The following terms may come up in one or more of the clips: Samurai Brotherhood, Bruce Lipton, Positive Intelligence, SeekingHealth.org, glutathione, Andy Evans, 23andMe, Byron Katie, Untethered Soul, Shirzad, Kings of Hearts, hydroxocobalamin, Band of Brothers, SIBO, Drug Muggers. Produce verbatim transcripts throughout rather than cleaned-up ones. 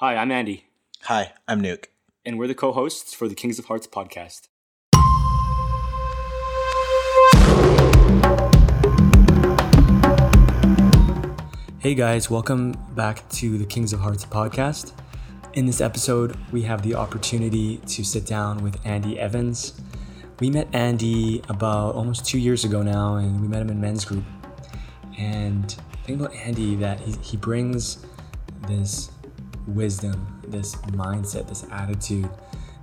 Hi, I'm Andy. Hi, I'm Nuke. And we're the co-hosts for the Kings of Hearts podcast. Hey guys, welcome back to the Kings of Hearts podcast. In this episode, we have the opportunity to sit down with Andy Evans. We met Andy about almost two years ago now, and we met him in men's group. And the thing about Andy that he, he brings this wisdom, this mindset, this attitude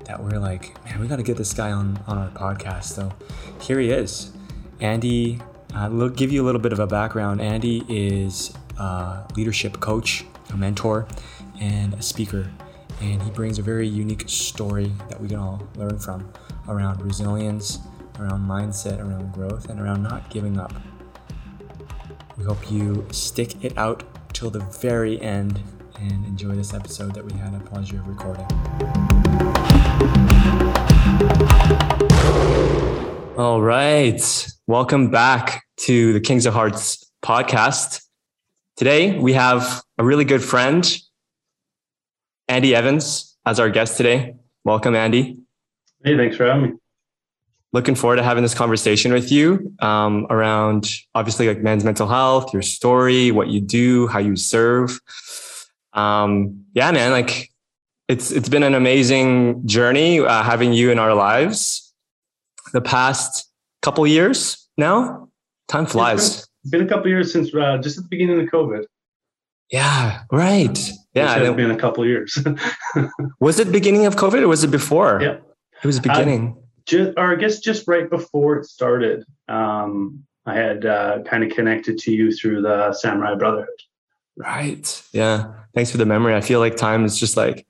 that we're like, man, we got to get this guy on, on our podcast. So here he is. Andy, I'll give you a little bit of a background. Andy is a leadership coach, a mentor, and a speaker. And he brings a very unique story that we can all learn from around resilience, around mindset, around growth, and around not giving up. We hope you stick it out till the very end and enjoy this episode that we had a pleasure of recording. All right. Welcome back to the Kings of Hearts podcast. Today, we have a really good friend, Andy Evans, as our guest today. Welcome, Andy. Hey, thanks for having me. Looking forward to having this conversation with you um, around, obviously, like men's mental health, your story, what you do, how you serve. Um, yeah, man, like it's, it's been an amazing journey, uh, having you in our lives the past couple years now. Time flies. It's been, it's been a couple years since, uh, just at the beginning of COVID. Yeah. Right. Yeah. It's been a couple years. Was it beginning of COVID or was it before? Yeah. It was beginning. Uh, just, or I guess just right before it started. Um, I had, uh, kind of connected to you through the Samurai Brotherhood. Right. Yeah. Thanks for the memory. I feel like time is just like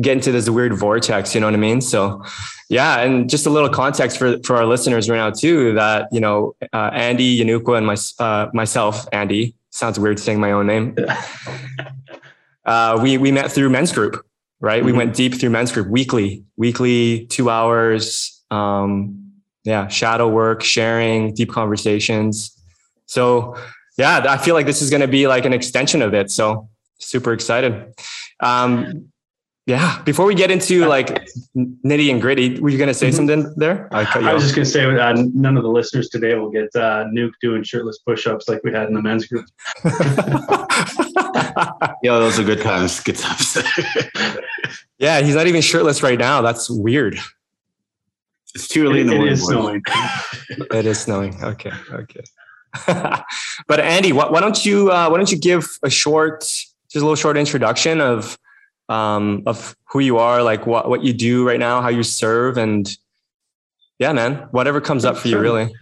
get into this weird vortex, you know what I mean? So yeah. And just a little context for, for our listeners right now too, that, you know, uh, Andy, Yanuqua, and my, uh, myself, Andy, sounds weird saying my own name. uh, we, we met through men's group, right? Mm-hmm. We went deep through men's group weekly, weekly, two hours. Um, yeah. Shadow work, sharing, deep conversations. So yeah, I feel like this is going to be like an extension of it. So super excited. Um, yeah. Before we get into like nitty and gritty, were you going to say something there? I, I was just going to say uh, none of the listeners today will get uh, Nuke doing shirtless push-ups like we had in the men's group. Yeah, those are good times. Good times. Yeah. He's not even shirtless right now. That's weird. It's too early it, in the morning. It is snowing. It is snowing. Okay. Okay. But Andy, why, why don't you uh, why don't you give a short, just a little short introduction of um, of who you are, like what what you do right now, how you serve, and yeah, man, whatever comes up for you, really.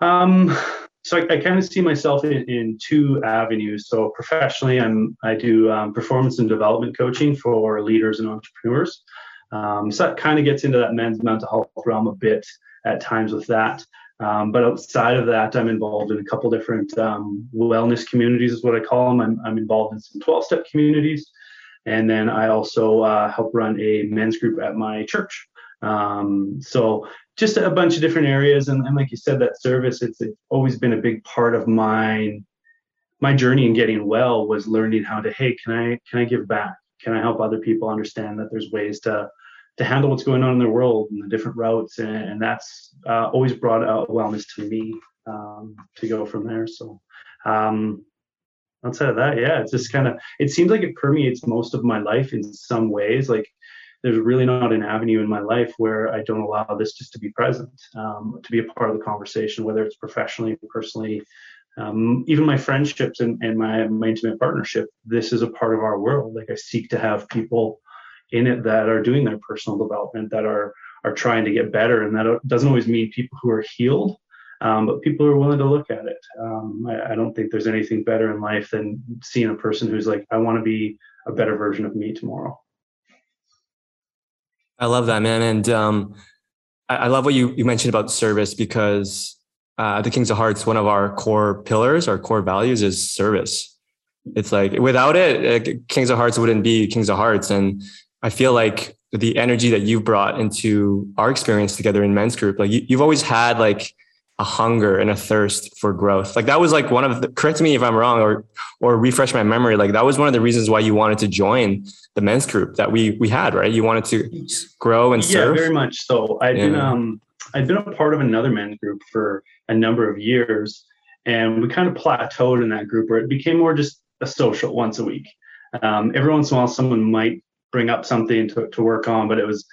Um, so I, I kind of see myself in, in two avenues. So professionally, I'm I do um, performance and development coaching for leaders and entrepreneurs. Um, so that kind of gets into that men's mental health realm a bit at times with that. Um, but outside of that, I'm involved in a couple different um, wellness communities is what I call them. I'm, I'm involved in some twelve-step communities. And then I also uh, help run a men's group at my church. Um, so just a bunch of different areas. And, and like you said, that service, it's, it's always been a big part of my, my journey in getting well was learning how to, hey, can I can I give back? Can I help other people understand that there's ways to to handle what's going on in their world and the different routes. And, and that's uh, always brought out wellness to me um, to go from there. So um, outside of that, yeah, it's just kind of, it seems like it permeates most of my life in some ways. Like there's really not an avenue in my life where I don't allow this just to be present, um, to be a part of the conversation, whether it's professionally, personally, um, even my friendships and, and my, my intimate partnership. This is a part of our world. Like I seek to have people in it that are doing their personal development, that are are trying to get better, and that doesn't always mean people who are healed, um, but people who are willing to look at it. Um, I, I don't think there's anything better in life than seeing a person who's like, I want to be a better version of me tomorrow. I love that, man, and um, I, I love what you you mentioned about service because uh, at the Kings of Hearts, one of our core pillars, our core values, is service. It's like without it, uh, Kings of Hearts wouldn't be Kings of Hearts, and I feel like the energy that you've brought into our experience together in men's group, like you, you've always had like a hunger and a thirst for growth. Like that was like one of the, correct me if I'm wrong or, or refresh my memory. Like that was one of the reasons why you wanted to join the men's group that we, we had, right? You wanted to grow and yeah, serve. Yeah, very much so. I've yeah. been, um, I've been a part of another men's group for a number of years, and we kind of plateaued in that group where it became more just a social once a week. Um, every once in a while, someone might bring up something to, to work on, but it was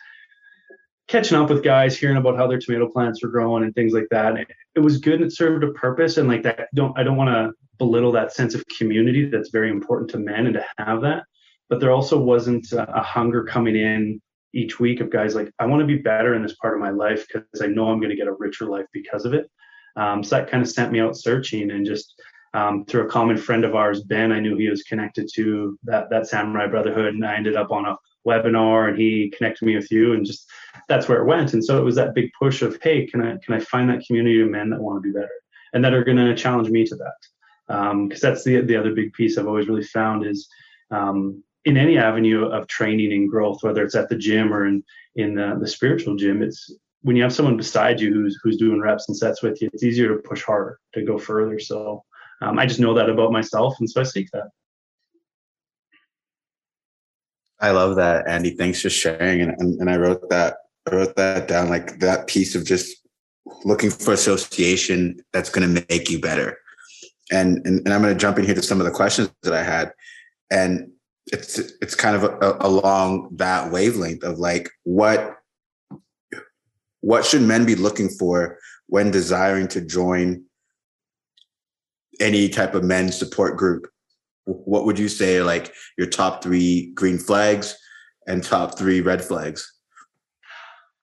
catching up with guys, hearing about how their tomato plants were growing and things like that. It, it was good, and it served a purpose. And like that, don't I don't want to belittle that sense of community that's very important to men and to have that. But there also wasn't a, a hunger coming in each week of guys like, I want to be better in this part of my life because I know I'm going to get a richer life because of it. Um, so that kind of sent me out searching, and just um, through a common friend of ours, Ben, I knew he was connected to that, that Samurai Brotherhood, and I ended up on a webinar and he connected me with you, and just that's where it went. And so it was that big push of, hey, can I, can I find that community of men that want to be better and that are going to challenge me to that? Um, cause that's the, the other big piece I've always really found is, um, in any avenue of training and growth, whether it's at the gym or in, in the, the spiritual gym, it's, when you have someone beside you who's who's doing reps and sets with you, it's easier to push harder, to go further. So um, I just know that about myself, and so I seek that. I love that, Andy. Thanks for sharing. And, and and I wrote that I wrote that down, like that piece of just looking for association that's going to make you better. And and, and I'm going to jump in here to some of the questions that I had, and it's it's kind of a, a, along that wavelength of like what. What should men be looking for when desiring to join any type of men's support group? What would you say are like your top three green flags and top three red flags?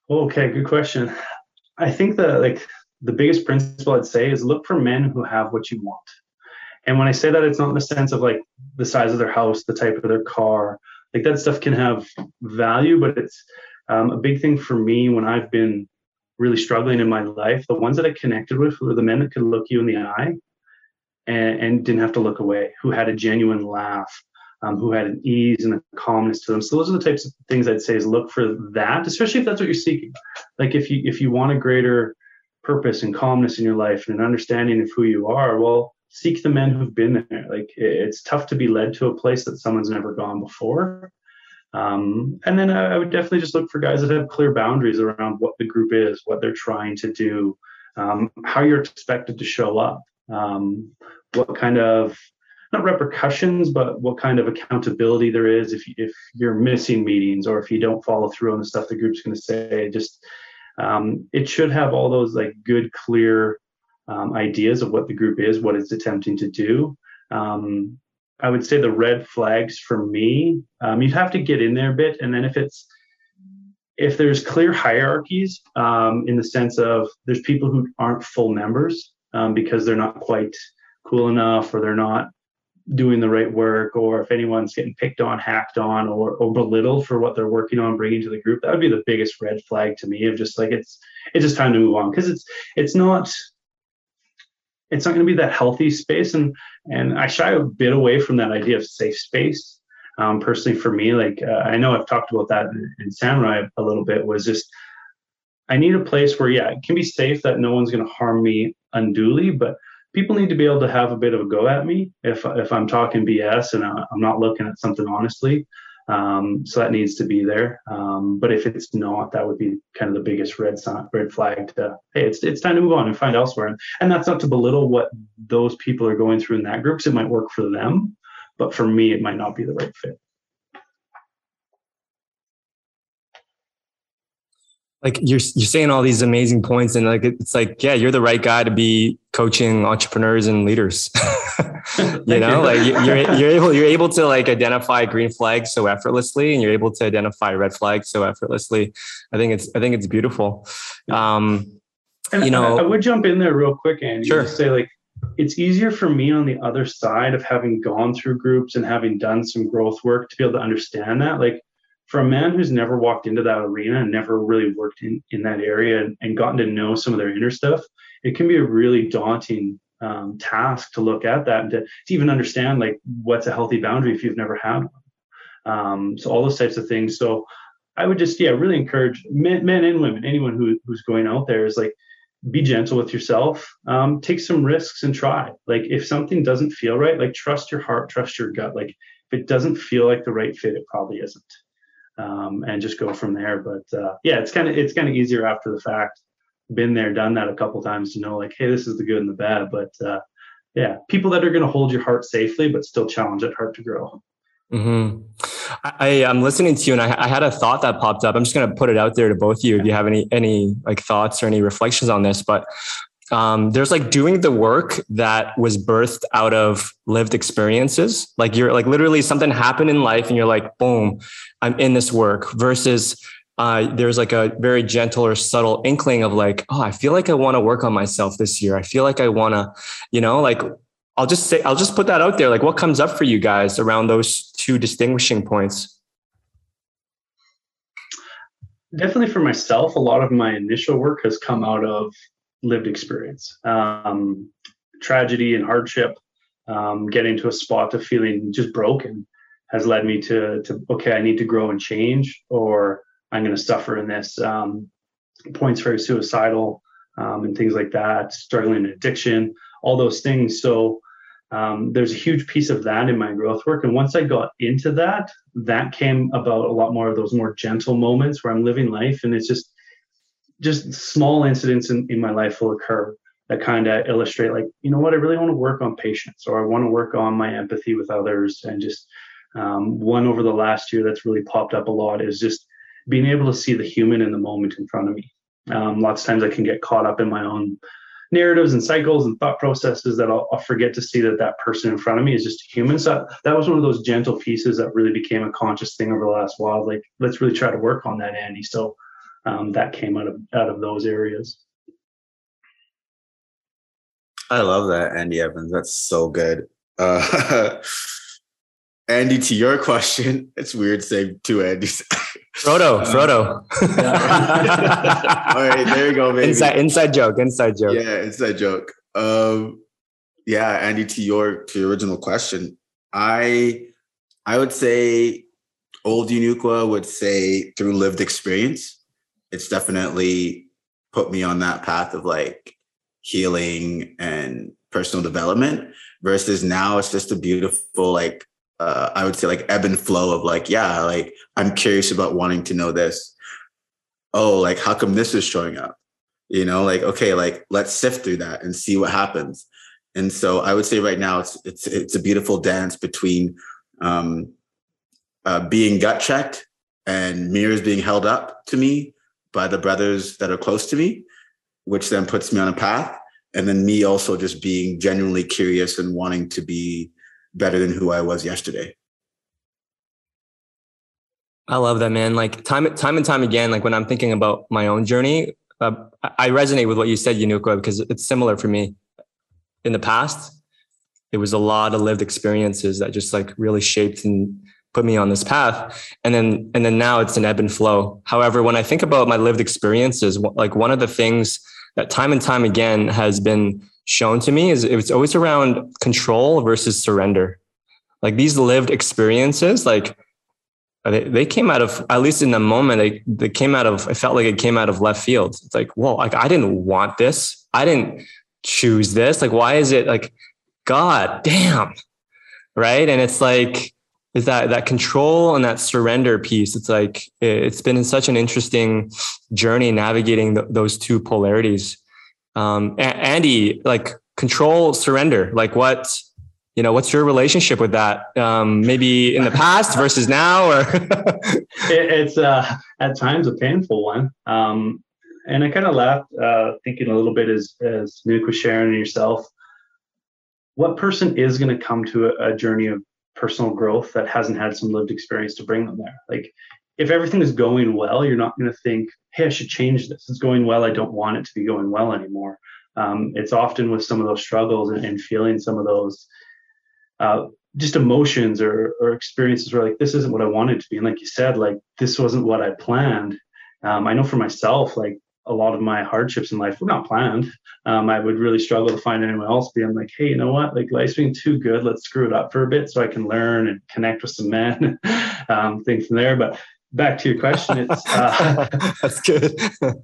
Okay, good question. I think that like the biggest principle I'd say is look for men who have what you want. And when I say that, it's not in the sense of like the size of their house, the type of their car, like that stuff can have value, but it's, Um, a big thing for me when I've been really struggling in my life, the ones that I connected with were the men that could look you in the eye and, and didn't have to look away, who had a genuine laugh, um, who had an ease and a calmness to them. So those are the types of things I'd say is look for that, especially if that's what you're seeking. Like if you if you want a greater purpose and calmness in your life and an understanding of who you are, well, seek the men who've been there. Like it's tough to be led to a place that someone's never gone before. Um, and then I, I would definitely just look for guys that have clear boundaries around what the group is, what they're trying to do, um, how you're expected to show up, um, what kind of, not repercussions, but what kind of accountability there is if, if you're missing meetings or if you don't follow through on the stuff the group's going to say. Just um, it should have all those like good, clear um, ideas of what the group is, what it's attempting to do. Um, I would say the red flags for me, um, you'd have to get in there a bit. And then if it's, if there's clear hierarchies um, in the sense of there's people who aren't full members um, because they're not quite cool enough, or they're not doing the right work, or if anyone's getting picked on, hacked on, or, or belittled for what they're working on bringing to the group, that would be the biggest red flag to me of just like, it's, it's just time to move on. Cause it's, it's not, It's not going to be that healthy space. And and I shy a bit away from that idea of safe space. Um, personally, for me, like uh, I know I've talked about that in, in Samurai a little bit, was just I need a place where, yeah, it can be safe that no one's going to harm me unduly, but people need to be able to have a bit of a go at me if, if I'm talking B S and I'm not looking at something honestly. Um, so that needs to be there. Um, but if it's not, that would be kind of the biggest red sign, red flag to, hey, it's it's time to move on and find elsewhere. And, and that's not to belittle what those people are going through in that group, because it might work for them, but for me, it might not be the right fit. Like you're, you're saying all these amazing points, and like, it's like, yeah, you're the right guy to be coaching entrepreneurs and leaders. You know, like you're, you're able, you're able to like identify green flags so effortlessly, and you're able to identify red flags so effortlessly. I think it's, I think it's beautiful. Um, and you know, I, I would jump in there real quick, Andy, sure. and say like, it's easier for me on the other side of having gone through groups and having done some growth work to be able to understand that. Like, for a man who's never walked into that arena and never really worked in, in that area and, and gotten to know some of their inner stuff, it can be a really daunting um, task to look at that and to, to even understand like what's a healthy boundary if you've never had one. Um, so all those types of things. So I would just, yeah, really encourage men, men and women, anyone who, who's going out there is like, be gentle with yourself, um, take some risks and try. Like if something doesn't feel right, like trust your heart, trust your gut. Like if it doesn't feel like the right fit, it probably isn't. Um, and just go from there. But uh, yeah, it's kind of, it's kind of easier after the fact. Been there, done that a couple times to know like, hey, this is the good and the bad. But uh, yeah, people that are going to hold your heart safely, but still challenge it hard to grow. Mm-hmm. I, I'm listening to you, and I, I had a thought that popped up. I'm just going to put it out there to both of you. If you have any any like thoughts or any reflections on this, but um, there's like doing the work that was birthed out of lived experiences. Like you're like literally something happened in life, and you're like, boom, I'm in this work. Versus uh, there's like a very gentle or subtle inkling of like, oh, I feel like I want to work on myself this year. I feel like I want to, you know, like. I'll just say, I'll just put that out there. Like what comes up for you guys around those two distinguishing points? Definitely for myself, a lot of my initial work has come out of lived experience, um, tragedy and hardship, um, getting to a spot of feeling just broken has led me to, to, okay, I need to grow and change, or I'm going to suffer in this, um, points very suicidal, um, and things like that, struggling in addiction, all those things. So, Um, there's a huge piece of that in my growth work. And once I got into that, that came about a lot more of those more gentle moments where I'm living life. And it's just, just small incidents in, in my life will occur that kind of illustrate like, you know what, I really want to work on patience, or I want to work on my empathy with others. And just um, one over the last year that's really popped up a lot is just being able to see the human in the moment in front of me. Um, lots of times I can get caught up in my own narratives and cycles and thought processes that I'll, I'll forget to see that that person in front of me is just a human. So that was one of those gentle pieces that really became a conscious thing over the last while. Like, let's really try to work on that, Andy. So um, that came out of, out of those areas. I love that, Andy Evans. That's so good. Uh, Andy, to your question, it's weird saying two Andys. Frodo, Frodo. Yeah. All right, there you go, baby. Inside, inside joke, inside joke. Yeah, inside joke. Um, yeah, Andy, to your to your original question, I I would say old Unuqua would say through lived experience. It's definitely put me on that path of like healing and personal development. Versus now, it's just a beautiful like. Uh, I would say like ebb and flow of like, yeah, like I'm curious about wanting to know this. Oh, like how come this is showing up? You know, like, okay, like let's sift through that and see what happens. And so I would say right now it's it's it's a beautiful dance between um, uh, being gut checked and mirrors being held up to me by the brothers that are close to me, which then puts me on a path. And then me also just being genuinely curious and wanting to be better than who I was yesterday. I love that, man. Like time, time and time again, like when I'm thinking about my own journey, uh, I resonate with what you said, Unuqua, because it's similar for me. In the past, it was a lot of lived experiences that just like really shaped and put me on this path. And then, and then now it's an ebb and flow. However, when I think about my lived experiences, like one of the things that time and time again has been shown to me is it's always around control versus surrender. Like these lived experiences, like they, they came out of, at least in the moment, they, they came out of, I felt like it came out of left field. It's like, whoa, like I didn't want this. I didn't choose this. Like, why is it like, God damn. Right. And it's like, is that, that control and that surrender piece. It's like, it's been such an interesting journey navigating th- those two polarities. Um, Andy, like control, surrender, like what, you know, what's your relationship with that? Um, maybe in the past versus now, or it, it's uh, at times a painful one. Um, and I kind of laughed, uh, thinking a little bit as, as Nuke was sharing yourself, what person is going to come to a, a journey of personal growth that hasn't had some lived experience to bring them there? Like if everything is going well, you're not going to think, hey, I should change this. It's going well. I don't want it to be going well anymore. Um, it's often with some of those struggles and, and feeling some of those uh, just emotions or, or experiences where like, this isn't what I wanted to be. And like you said, like this wasn't what I planned. Um, I know for myself, like a lot of my hardships in life were not planned. Um, I would really struggle to find anyone else being like, hey, you know what? Like life's been too good. Let's screw it up for a bit so I can learn and connect with some men, um, things from there. But back to your question, it's uh, that's good.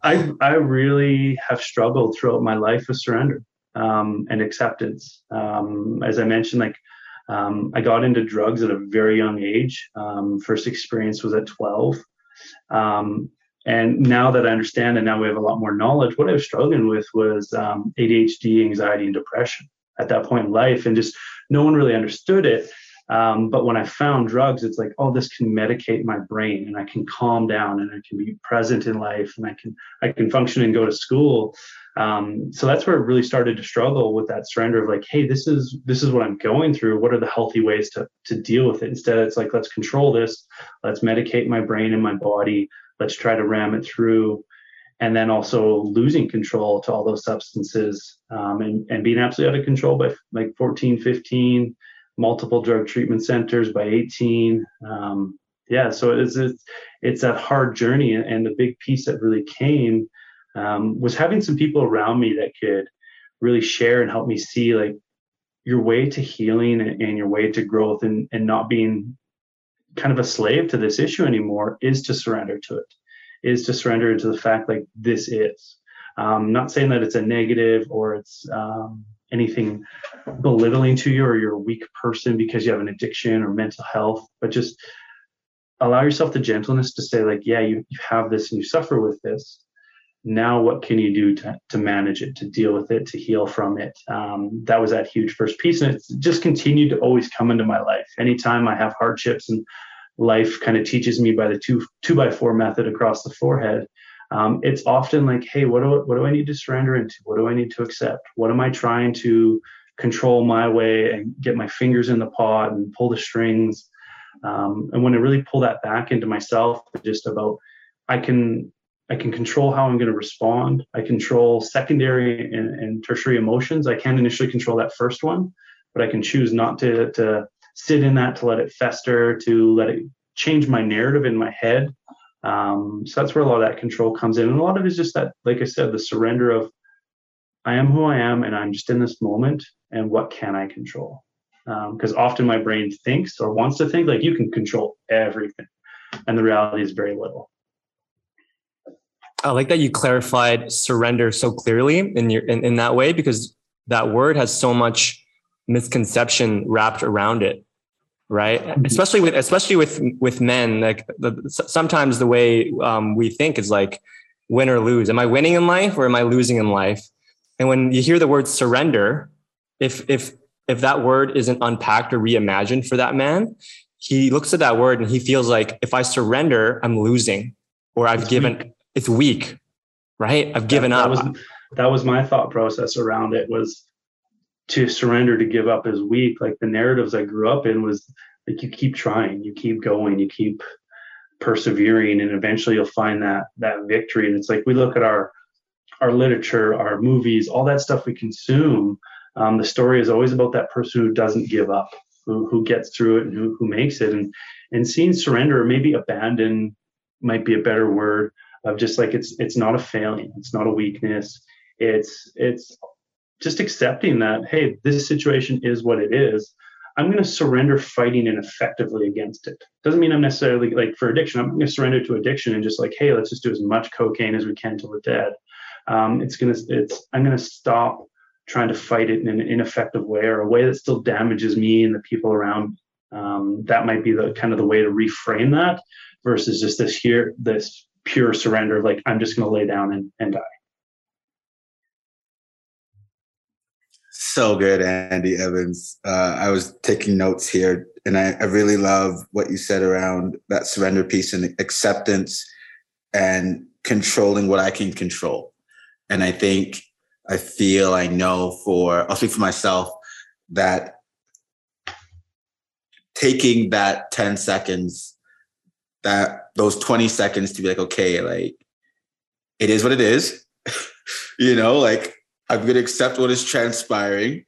I I really have struggled throughout my life with surrender um, and acceptance. Um, as I mentioned, like um, I got into drugs at a very young age. Um, first experience was at twelve. Um, and now that I understand, and now we have a lot more knowledge, what I was struggling with was um, A D H D, anxiety, and depression at that point in life, and just no one really understood it. Um, but when I found drugs, it's like, oh, this can medicate my brain, and I can calm down, and I can be present in life, and I can I can function and go to school. Um, so that's where I really started to struggle with that surrender of like, hey, this is this is what I'm going through. What are the healthy ways to to deal with it? Instead, it's like, let's control this. Let's medicate my brain and my body. Let's try to ram it through. And then also losing control to all those substances um, and, and being absolutely out of control by like fourteen, fifteen. Multiple drug treatment centers by eighteen. Um, yeah, so it's, it's it's that hard journey. And the big piece that really came um, was having some people around me that could really share and help me see like your way to healing and, and your way to growth and, and not being kind of a slave to this issue anymore is to surrender to it, is to surrender to the fact like this is. Um, not saying that it's a negative or it's, um, anything belittling to you or you're a weak person because you have an addiction or mental health, but just allow yourself the gentleness to say like, yeah, you, you have this and you suffer with this. Now, what can you do to, to manage it, to deal with it, to heal from it? Um, that was that huge first piece. And it's just continued to always come into my life. Anytime I have hardships, and life kind of teaches me by the two, two by four method across the forehead. Um, it's often like, hey, what do, what do I need to surrender into? What do I need to accept? What am I trying to control my way and get my fingers in the pot and pull the strings? Um, and when I really pull that back into myself, just about I can I can control how I'm going to respond. I control secondary and, and tertiary emotions. I can't initially control that first one, but I can choose not to, to sit in that, to let it fester, to let it change my narrative in my head. Um, so that's where a lot of that control comes in. And a lot of it is just that, like I said, the surrender of I am who I am and I'm just in this moment and what can I control? Because um, often my brain thinks or wants to think like you can control everything. And the reality is very little. I like that you clarified surrender so clearly in your in, in that way, because that word has so much misconception wrapped around it. Right. Especially with, especially with, with men, like the, sometimes the way um, we think is like win or lose. Am I winning in life or am I losing in life? And when you hear the word surrender, if, if, if that word isn't unpacked or reimagined for that man, he looks at that word and he feels like if I surrender, I'm losing or I've it's given, weak. It's weak, right? I've given that, up. That was, that was my thought process around it was, to surrender, to give up is weak. Like the narratives I grew up in was like, you keep trying, you keep going, you keep persevering, and eventually you'll find that, that victory. And it's like, we look at our, our literature, our movies, all that stuff we consume. Um, the story is always about that person who doesn't give up, who, who gets through it and who, who makes it. And, and seeing surrender or maybe abandon might be a better word of just like, it's, it's not a failing. It's not a weakness. It's, it's, just accepting that, hey, this situation is what it is. I'm going to surrender fighting ineffectively against it. Doesn't mean I'm necessarily like for addiction, I'm going to surrender to addiction and just like, hey, let's just do as much cocaine as we can till we're dead. Um, it's going to, it's, I'm going to stop trying to fight it in an ineffective way or a way that still damages me and the people around. Um, that might be the kind of the way to reframe that versus just this here, this pure surrender of like, I'm just going to lay down and, and die. So good, Andy Evans. Uh, I was taking notes here, and I, I really love what you said around that surrender piece and acceptance and controlling what I can control. And I think I feel I know for, I'll speak for myself, that taking that ten seconds, that those twenty seconds to be like, okay, like it is what it is, you know, like I'm going to accept what is transpiring.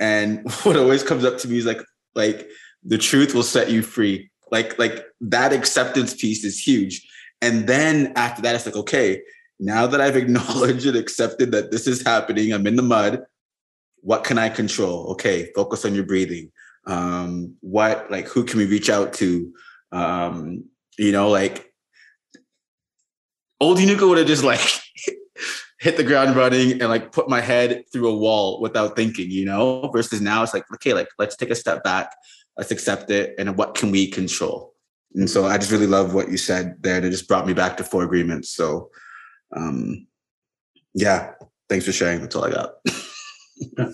And what always comes up to me is like, like the truth will set you free. Like, like that acceptance piece is huge. And then after that, it's like, okay, now that I've acknowledged and accepted that this is happening, I'm in the mud. What can I control? Okay. Focus on your breathing. Um, what, like, who can we reach out to? Um, you know, like Old Unuka would have just like hit the ground running and like put my head through a wall without thinking, you know, versus now it's like, okay, like let's take a step back. Let's accept it. And what can we control? And so I just really love what you said there. That just brought me back to four agreements. So um, yeah, thanks for sharing. That's all I got. Yeah.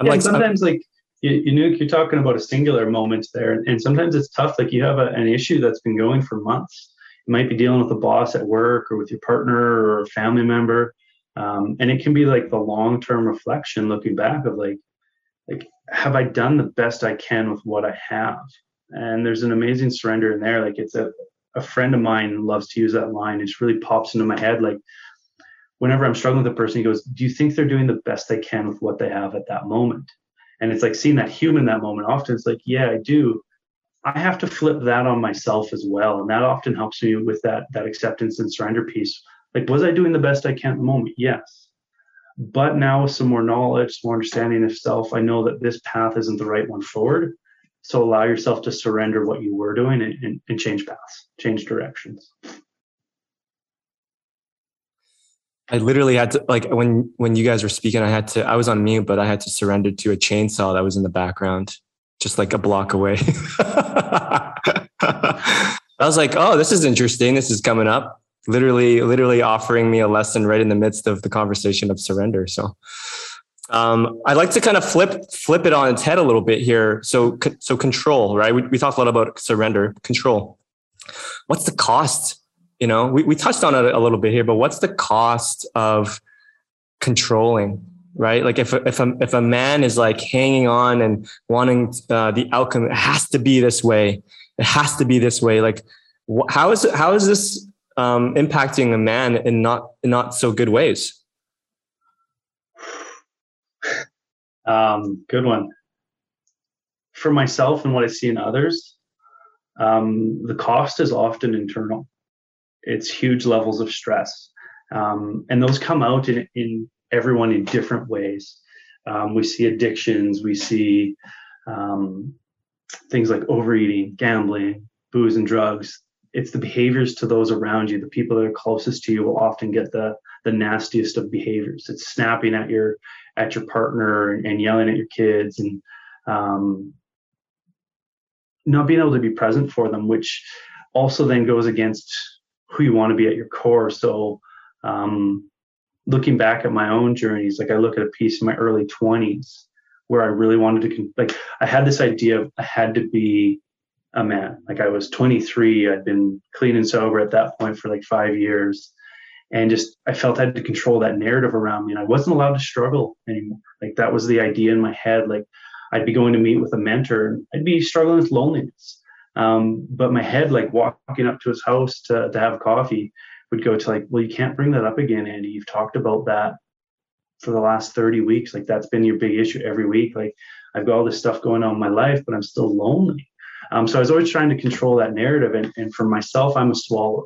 Yeah, like, sometimes I'm, like you, you know, you're talking about a singular moment there. And sometimes it's tough. Like you have a, an issue that's been going for months. You might be dealing with a boss at work or with your partner or a family member. Um, and it can be like the long-term reflection looking back of like, like, have I done the best I can with what I have? And there's an amazing surrender in there. Like it's a, a friend of mine loves to use that line. It just really pops into my head. Like whenever I'm struggling with a person, he goes, do you think they're doing the best they can with what they have at that moment? And it's like seeing that human in that moment. Often it's like, yeah, I do. I have to flip that on myself as well. And that often helps me with that, that acceptance and surrender piece. Like, was I doing the best I can at the moment? Yes. But now with some more knowledge, more understanding of self, I know that this path isn't the right one forward. So allow yourself to surrender what you were doing and, and, and change paths, change directions. I literally had to, like when, when you guys were speaking, I had to, I was on mute, but I had to surrender to a chainsaw that was in the background, just like a block away. I was like, oh, this is interesting. This is coming up. Literally, literally offering me a lesson right in the midst of the conversation of surrender. So um, I'd like to kind of flip flip it on its head a little bit here. So, so control, right? We, we talked a lot about surrender, control. What's the cost? You know, we, we touched on it a little bit here, but what's the cost of controlling, right? Like if, if, a, if a man is like hanging on and wanting uh, the outcome, it has to be this way. It has to be this way. Like wh- how is it, how is this Um, impacting a man in not in not so good ways? Um, good one. For myself and what I see in others, um, the cost is often internal. It's huge levels of stress. Um, and those come out in, in everyone in different ways. Um, we see addictions. We see um, things like overeating, gambling, booze and drugs. It's the behaviors to those around you. The people that are closest to you will often get the the nastiest of behaviors. It's snapping at your at your partner and, and yelling at your kids and um, not being able to be present for them, which also then goes against who you want to be at your core. So um, looking back at my own journeys, like I look at a piece in my early twenties where I really wanted to, like I had this idea of I had to be a man. Like I was twenty-three, I'd been clean and sober at that point for like five years. And just, I felt I had to control that narrative around me. And I wasn't allowed to struggle anymore. Like that was the idea in my head. Like I'd be going to meet with a mentor and I'd be struggling with loneliness. Um, but my head, like walking up to his house to, to have coffee would go to like, well, you can't bring that up again, Andy. You've talked about that for the last thirty weeks. Like that's been your big issue every week. Like I've got all this stuff going on in my life, but I'm still lonely. Um, so I was always trying to control that narrative. And, and for myself, I'm a swallower.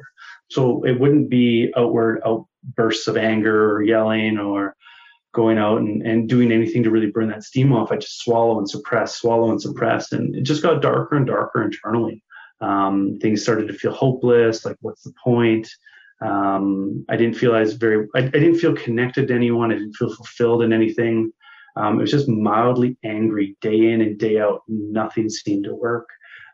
So it wouldn't be outward outbursts of anger or yelling or going out and, and doing anything to really burn that steam off. I just swallow and suppress, swallow and suppress. And it just got darker and darker internally. Um, things started to feel hopeless. Like, what's the point? Um, I didn't feel I was very, I, I didn't feel connected to anyone. I didn't feel fulfilled in anything. Um, it was just mildly angry day in and day out. Nothing seemed to work.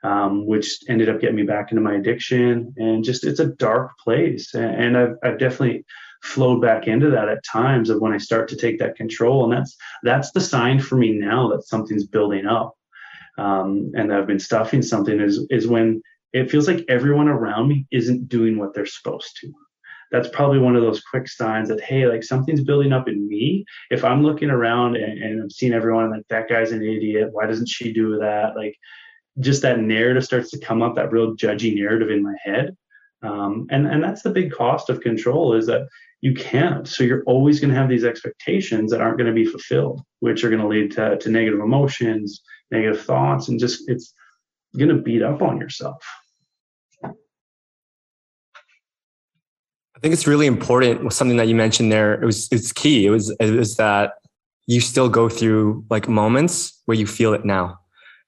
Um, which ended up getting me back into my addiction, and just it's a dark place. And, and I've, I've definitely flowed back into that at times of when I start to take that control. And that's that's the sign for me now that something's building up, um, and I've been stuffing something. Is is when it feels like everyone around me isn't doing what they're supposed to. That's probably one of those quick signs that hey, like something's building up in me. If I'm looking around and, and I'm seeing everyone like that guy's an idiot. Why doesn't she do that? Like. Just that narrative starts to come up, that real judgy narrative in my head. Um, and, and that's the big cost of control is that you can't. So you're always going to have these expectations that aren't going to be fulfilled, which are going to lead to, to negative emotions, negative thoughts, and just it's going to beat up on yourself. I think it's really important. Something that you mentioned there, it was it's key. It was, it was that you still go through like moments where you feel it now.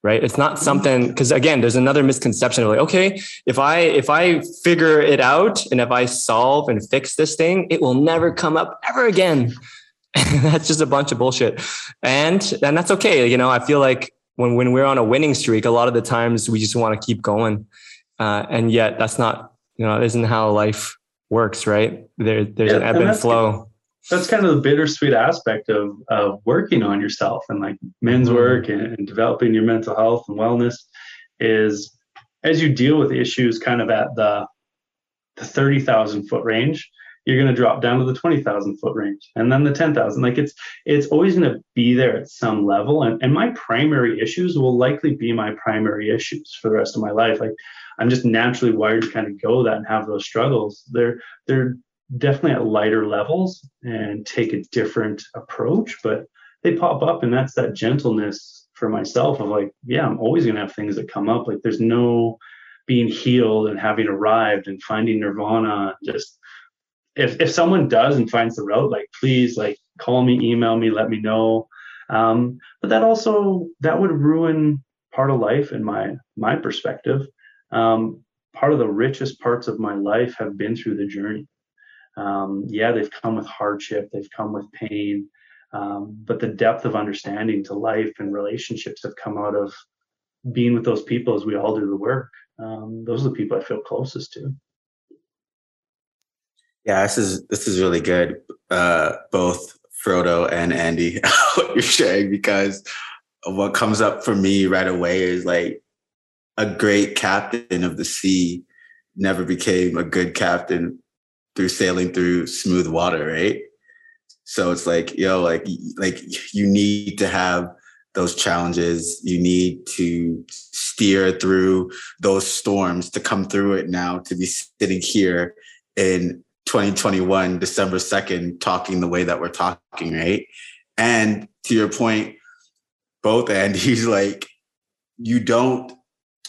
right? It's not something, because again, there's another misconception of like, okay, if I, if I figure it out and if I solve and fix this thing, it will never come up ever again. That's just a bunch of bullshit. And, and that's okay. You know, I feel like when, when we're on a winning streak, a lot of the times we just want to keep going. Uh, and yet that's not, you know, it isn't how life works, right? There, there's yeah, an ebb and, and flow. Good. That's kind of the bittersweet aspect of, of working on yourself and like men's work and, and developing your mental health and wellness is as you deal with issues kind of at the, the thirty thousand foot range, you're going to drop down to the twenty thousand foot range and then the ten thousand. Like it's, it's always going to be there at some level. And, and my primary issues will likely be my primary issues for the rest of my life. Like I'm just naturally wired to kind of go that and have those struggles. They're, they're, definitely at lighter levels and take a different approach, but they pop up. And that's that gentleness for myself of like, yeah, I'm always going to have things that come up. Like there's no being healed and having arrived and finding nirvana. Just if, if someone does and finds the route, like, please, like call me, email me, let me know. Um, but that also, that would ruin part of life in my, my perspective. Um, part of the richest parts of my life have been through the journey. Um, yeah, they've come with hardship, they've come with pain, um, but the depth of understanding to life and relationships have come out of being with those people as we all do the work. Um, those are the people I feel closest to. Yeah, this is this is really good, uh, both Frodo and Andy, what you're sharing, because what comes up for me right away is like a great captain of the sea never became a good captain through sailing through smooth water, right? So it's like, yo, like, like you need to have those challenges. You need to steer through those storms to come through it now, to be sitting here in twenty twenty-one, December second, talking the way that we're talking, right? And to your point, both Andy's like, you don't,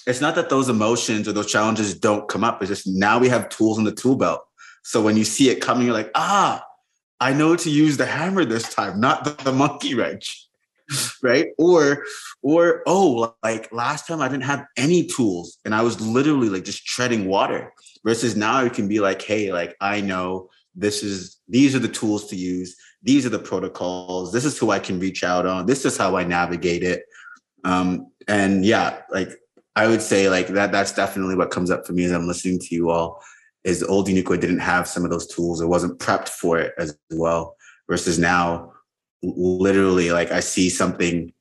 it's not that those emotions or those challenges don't come up. It's just now we have tools in the tool belt. So when you see it coming, you're like, ah, I know to use the hammer this time, not the, the monkey wrench, right? Or, or oh, like last time I didn't have any tools and I was literally like just treading water. Versus now you can be like, hey, like I know this is, these are the tools to use. These are the protocols. This is who I can reach out on. This is how I navigate it. Um, and yeah, like I would say like that, that's definitely what comes up for me as I'm listening to you all. Is the old Unico didn't have some of those tools. It wasn't prepped for it as well. Versus now, literally, like I see something,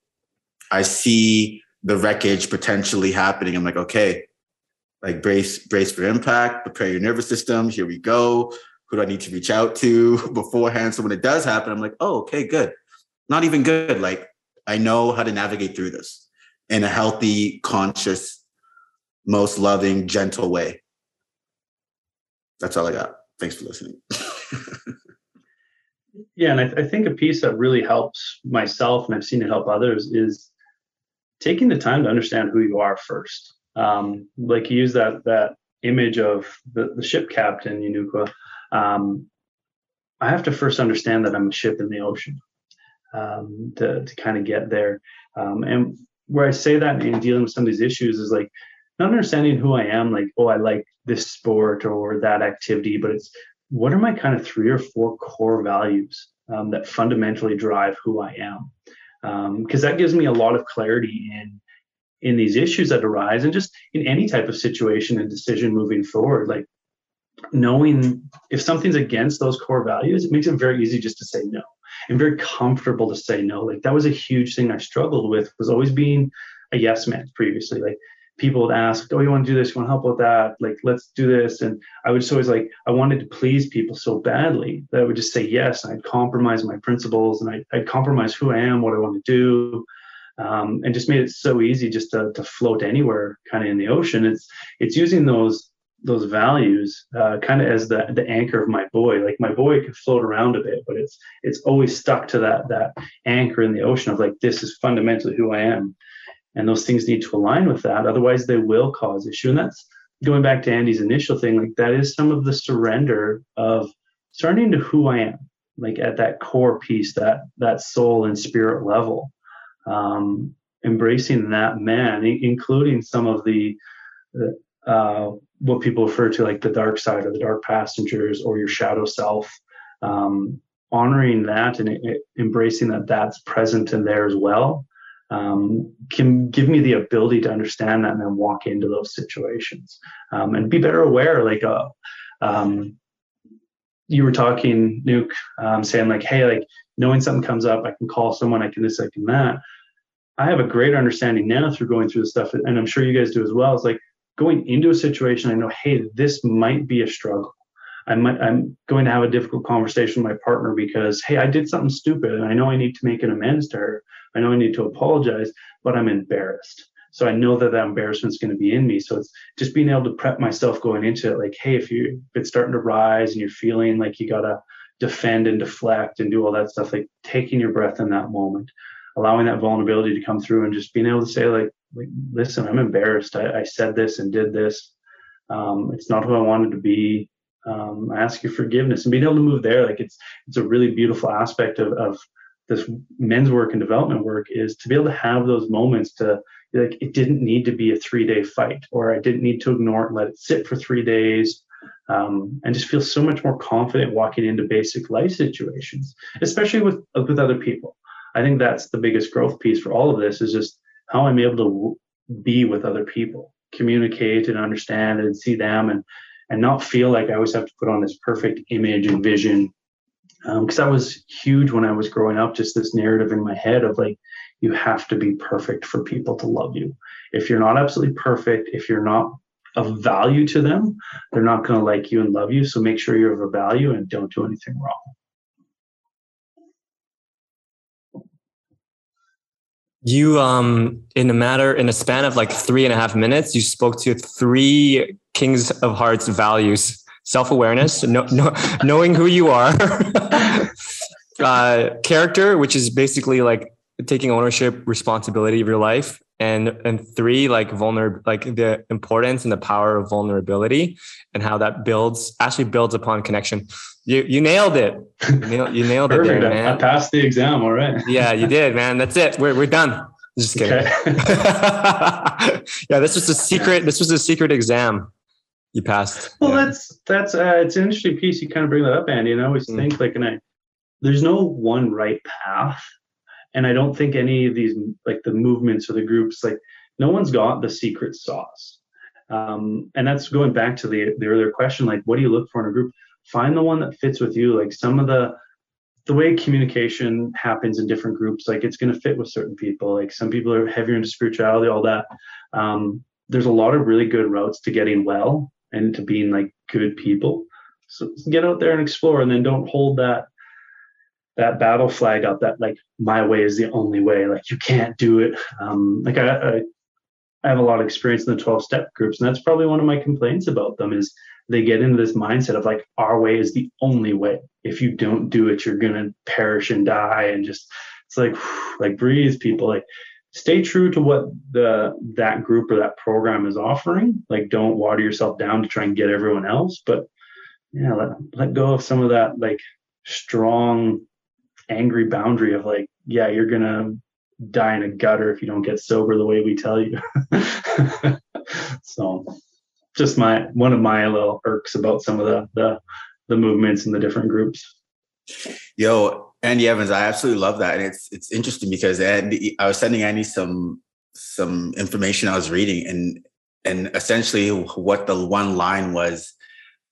I see the wreckage potentially happening. I'm like, okay, like brace, brace for impact, prepare your nervous system. Here we go. Who do I need to reach out to beforehand? So when it does happen, I'm like, oh, okay, good. Not even good. Like I know how to navigate through this in a healthy, conscious, most loving, gentle way. That's all I got. Thanks for listening. Yeah. And I, th- I think a piece that really helps myself and I've seen it help others is taking the time to understand who you are first. Um, like you use that, that image of the, the ship captain, Unukwa. Um, I have to first understand that I'm a ship in the ocean, um, to, to kind of get there. Um, and where I say that in dealing with some of these issues is like, not understanding who I am, like, oh, I like this sport or that activity, but it's what are my kind of three or four core values um, that fundamentally drive who I am? Because um, that gives me a lot of clarity in in these issues that arise and just in any type of situation and decision moving forward. Like knowing if something's against those core values, it makes it very easy just to say no and very comfortable to say no. Like that was a huge thing I struggled with, was always being a yes man previously. Like people would ask, oh, you want to do this? You want to help with that? Like, let's do this. And I would just always like, I wanted to please people so badly that I would just say yes. And I'd compromise my principles and I'd, I'd compromise who I am, what I want to do. Um, and just made it so easy just to, to float anywhere kind of in the ocean. It's it's using those those values uh, kind of as the, the anchor of my buoy. Like my buoy could float around a bit, but it's it's always stuck to that that anchor in the ocean of like, this is fundamentally who I am. And those things need to align with that. Otherwise, they will cause issue. And that's going back to Andy's initial thing. Like that is some of the surrender of starting to who I am, like at that core piece, that that soul and spirit level. Um, embracing that man, including some of the, uh, what people refer to like the dark side or the dark passengers or your shadow self, um, honoring that and it, embracing that that's present in there as well, um, can give me the ability to understand that and then walk into those situations, um, and be better aware. Like, uh, um, you were talking, Nuke, um, saying like, hey, like knowing something comes up, I can call someone, I can this, I can that. I have a greater understanding now through going through this stuff, and I'm sure you guys do as well. It's like going into a situation, I know, hey, this might be a struggle. I might, I'm going to have a difficult conversation with my partner because, hey, I did something stupid, and I know I need to make an amends to her. I know I need to apologize, but I'm embarrassed. So I know that that embarrassment is going to be in me. So it's just being able to prep myself going into it. Like, hey, if you if it's starting to rise and you're feeling like you got to defend and deflect and do all that stuff, like taking your breath in that moment, allowing that vulnerability to come through and just being able to say, like, listen, I'm embarrassed. I, I said this and did this. Um, it's not who I wanted to be. Um, I ask your forgiveness and being able to move there. Like it's it's a really beautiful aspect of, of this men's work and development work is to be able to have those moments to like, it didn't need to be a three day fight, or I didn't need to ignore it and let it sit for three days. Um, and just feel so much more confident walking into basic life situations, especially with, with other people. I think that's the biggest growth piece for all of this is just how I'm able to be with other people, communicate and understand and see them and, and not feel like I always have to put on this perfect image and vision. Um, cause that was huge when I was growing up, just this narrative in my head of like, you have to be perfect for people to love you. If you're not absolutely perfect, if you're not of value to them, they're not going to like you and love you. So make sure you're of a value and don't do anything wrong. You, um, in a matter, in a span of like three and a half minutes, you spoke to three Kings of Hearts values: self-awareness, no, no, knowing who you are, uh, character, which is basically like taking ownership, responsibility of your life. And, and three, like vulner, like the importance and the power of vulnerability and how that builds, actually builds upon connection. You, you nailed it. You nailed, you nailed it. There, man. I passed the exam. All right. Yeah, you did, man. That's it. We're, we're done. Just kidding. Okay. Yeah. This was a secret. This was a secret exam. You passed. Well, yeah. that's, that's, uh, it's an interesting piece. You kind of bring that up, Andy. And I always mm. think like, and I, there's no one right path. And I don't think any of these, like the movements or the groups, like no one's got the secret sauce. Um, and that's going back to the, the earlier question, like, what do you look for in a group? Find the one that fits with you. Like some of the, the way communication happens in different groups, like it's going to fit with certain people. Like some people are heavier into spirituality, all that. Um, there's a lot of really good routes to getting well and to being like good people. So get out there and explore, and then don't hold that that battle flag up that like my way is the only way, like you can't do it. Um, like I, I, I have a lot of experience in the twelve step groups, and that's probably one of my complaints about them is they get into this mindset of like, our way is the only way. If you don't do it, you're going to perish and die. And just, it's like, like breathe, people, like stay true to what the, that group or that program is offering. Like don't water yourself down to try and get everyone else, but yeah, let, let go of some of that, like strong, angry boundary of like, yeah, you're gonna die in a gutter if you don't get sober the way we tell you. So just my one of my little irks about some of the, the the movements and the different groups. Yo, Andy Evans, I absolutely love that. And it's it's interesting because Andy, I was sending Andy some some information I was reading, and and essentially what the one line was,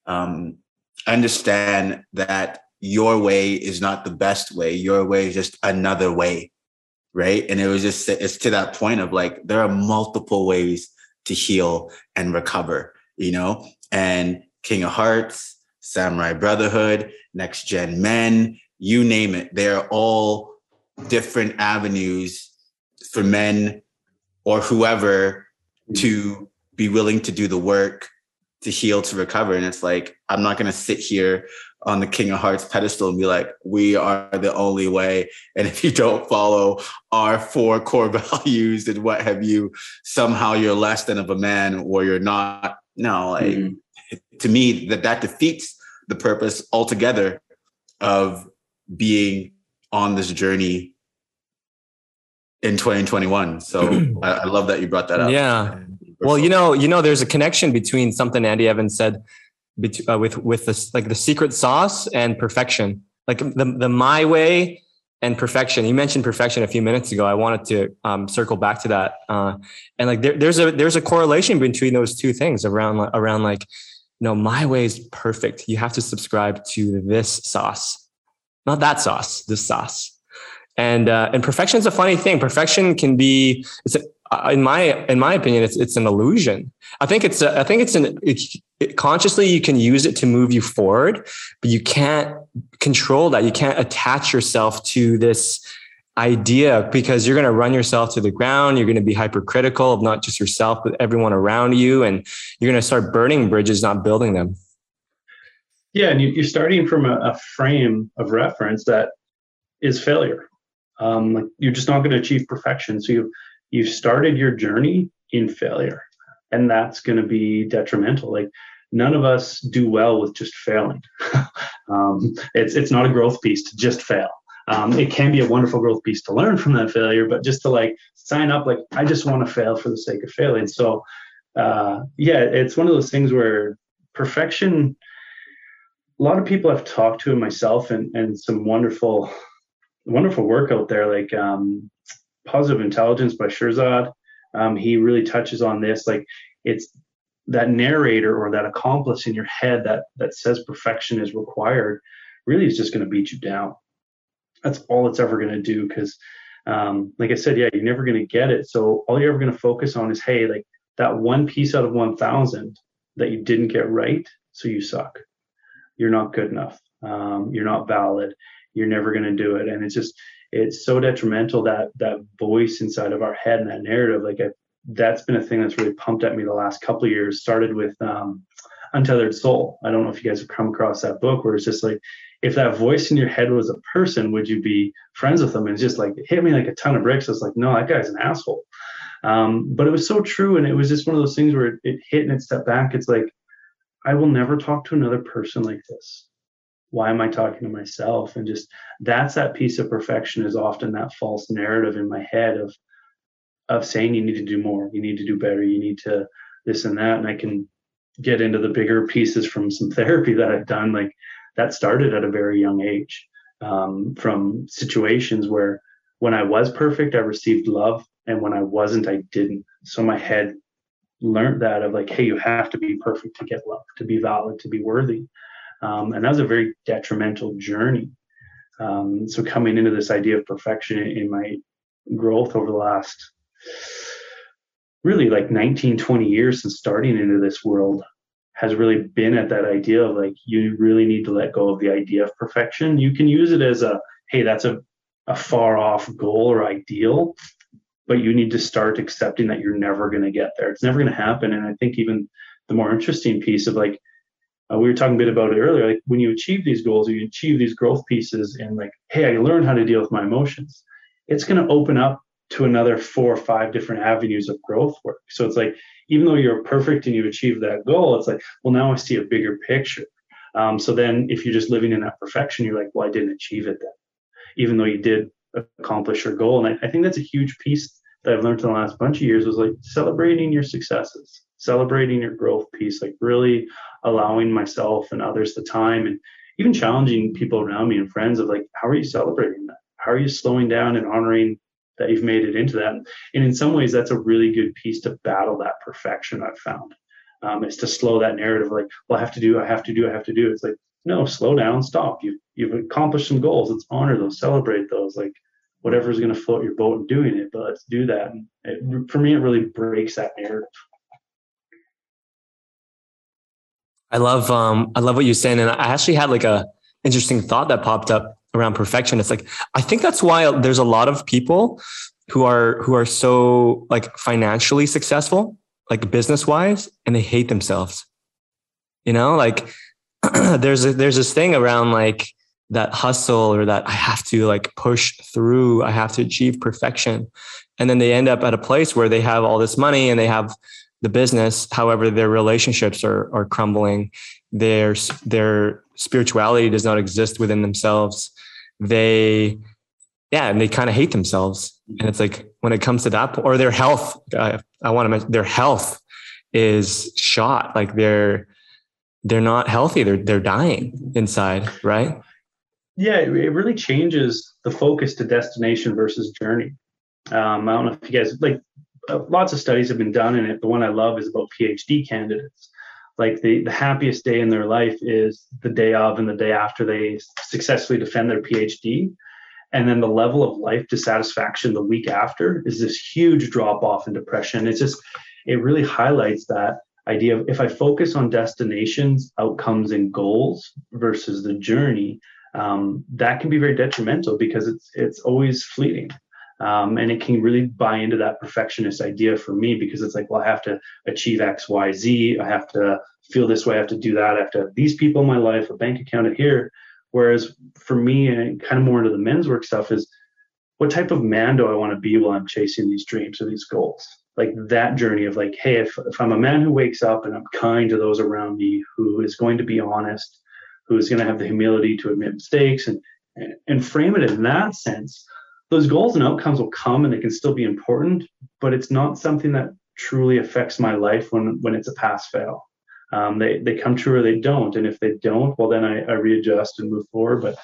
um understand that your way is not the best way. Your way is just another way, right? And it was just, it's to that point of like, there are multiple ways to heal and recover, you know? And King of Hearts, Samurai Brotherhood, Next Gen Men, you name it. They're all different avenues for men or whoever to be willing to do the work to heal, to recover. And it's like, I'm not going to sit here on the King of Hearts pedestal and be like, we are the only way. And if you don't follow our four core values and what have you, somehow you're less than of a man or you're not. No, like, mm-hmm. To me, that, that defeats the purpose altogether of being on this journey in twenty twenty-one. So I, I love that you brought that up. Yeah. Well, you know, you know, there's a connection between something Andy Evans said bet- uh, with, with this, like the secret sauce and perfection, like the, the, my way and perfection. You mentioned perfection a few minutes ago. I wanted to um, circle back to that. Uh, and like, there, there's a, there's a correlation between those two things around, around like, you know, my way is perfect. You have to subscribe to this sauce, not that sauce, this sauce. And, uh, and perfection is a funny thing. Perfection can be, it's a, in my, in my opinion, it's, it's an illusion. I think it's, a, I think it's an, it, it, consciously you can use it to move you forward, but you can't control that. You can't attach yourself to this idea because you're going to run yourself to the ground. You're going to be hypercritical of not just yourself, but everyone around you. And you're going to start burning bridges, not building them. Yeah. And you, you're starting from a, a frame of reference that is failure. Um, like you're just not going to achieve perfection. So you've, you've started your journey in failure, and that's going to be detrimental. Like none of us do well with just failing. um, it's, it's not a growth piece to just fail. Um, it can be a wonderful growth piece to learn from that failure, but just to like sign up, like I just want to fail for the sake of failing. So uh, yeah, it's one of those things where perfection, a lot of people I've talked to, and myself and, and some wonderful, wonderful work out there, like um, Positive Intelligence by Shirzad. Um, he really touches on this. Like it's that narrator or that accomplice in your head that that says perfection is required really is just going to beat you down. That's all it's ever going to do. Because um, like I said, yeah, you're never going to get it. So all you're ever going to focus on is, hey, like that one piece out of one thousand that you didn't get right. So you suck. You're not good enough. Um, you're not valid. You're never going to do it. And it's just, it's so detrimental, that that voice inside of our head and that narrative. Like I, that's been a thing that's really pumped at me the last couple of years. Started with um, Untethered Soul. I don't know if you guys have come across that book, where it's just like, if that voice in your head was a person, would you be friends with them? And it's just like, it hit me like a ton of bricks. I was like, no, that guy's an asshole. Um, but it was so true. And it was just one of those things where it, it hit and it stepped back. It's like, I will never talk to another person like this. Why am I talking to myself? And just that's that piece of perfection is often that false narrative in my head of of saying you need to do more, you need to do better, you need to this and that. And I can get into the bigger pieces from some therapy that I've done. Like that started at a very young age, um, from situations where when I was perfect, I received love, and when I wasn't, I didn't. So my head learned that of like, hey, you have to be perfect to get love, to be valid, to be worthy. Um, and that was a very detrimental journey. Um, so coming into this idea of perfection in my growth over the last really like nineteen, twenty years since starting into this world has really been at that idea of like, you really need to let go of the idea of perfection. You can use it as a, hey, that's a, a far off goal or ideal, but you need to start accepting that you're never going to get there. It's never going to happen. And I think even the more interesting piece of like, Uh, we were talking a bit about it earlier, like when you achieve these goals or you achieve these growth pieces and like, hey, I learned how to deal with my emotions, it's going to open up to another four or five different avenues of growth work. So it's like, even though you're perfect and you achieve that goal, it's like, well, now I see a bigger picture. Um, so then if you're just living in that perfection, you're like, well, I didn't achieve it then, even though you did accomplish your goal. And I, I think that's a huge piece that I've learned in the last bunch of years was like celebrating your successes, celebrating your growth piece, like really allowing myself and others the time, and even challenging people around me and friends of like, how are you celebrating that? How are you slowing down and honoring that you've made it into that? And in some ways, that's a really good piece to battle that perfection I've found. Um, it's to slow that narrative, like, well, I have to do, I have to do, I have to do. It's like, no, slow down, stop. You've, you've accomplished some goals. Let's honor those, celebrate those. Like, whatever's going to float your boat and doing it, but let's do that. And it, for me, it really breaks that narrative. I love, um, I love what you're saying. And I actually had like a interesting thought that popped up around perfection. It's like, I think that's why there's a lot of people who are, who are so like financially successful, like business wise, and they hate themselves, you know, like there's, a, there's this thing around like that hustle or that I have to like push through, I have to achieve perfection. And then they end up at a place where they have all this money and they have the business. However, their relationships are are crumbling. Their, their spirituality does not exist within themselves. They, yeah. And they kind of hate themselves. And it's like, when it comes to that, or their health, I, I want to mention their health is shot. Like they're, they're not healthy. They're, they're dying inside. Right. Yeah. It really changes the focus to destination versus journey. Um, I don't know if you guys, like uh, lots of studies have been done in it. The one I love is about PhD candidates. Like the, the happiest day in their life is the day of and the day after they successfully defend their PhD. And then the level of life dissatisfaction the week after is this huge drop off in depression. It's just, it really highlights that idea of, if I focus on destinations, outcomes, and goals versus the journey, um, that can be very detrimental because it's, it's always fleeting. Um, and it can really buy into that perfectionist idea for me, because it's like, well, I have to achieve X, Y, Z. I have to feel this way. I have to do that. I have to have these people in my life, a bank account here. Whereas for me, and kind of more into the men's work stuff, is what type of man do I want to be while I'm chasing these dreams or these goals? Like that journey of like, hey, if, if I'm a man who wakes up and I'm kind to those around me, who is going to be honest, who is going to have the humility to admit mistakes and, and, and frame it in that sense, those goals and outcomes will come and they can still be important, but it's not something that truly affects my life when, when it's a pass fail. Um, they, they come true or they don't. And if they don't, well, then I, I readjust and move forward. But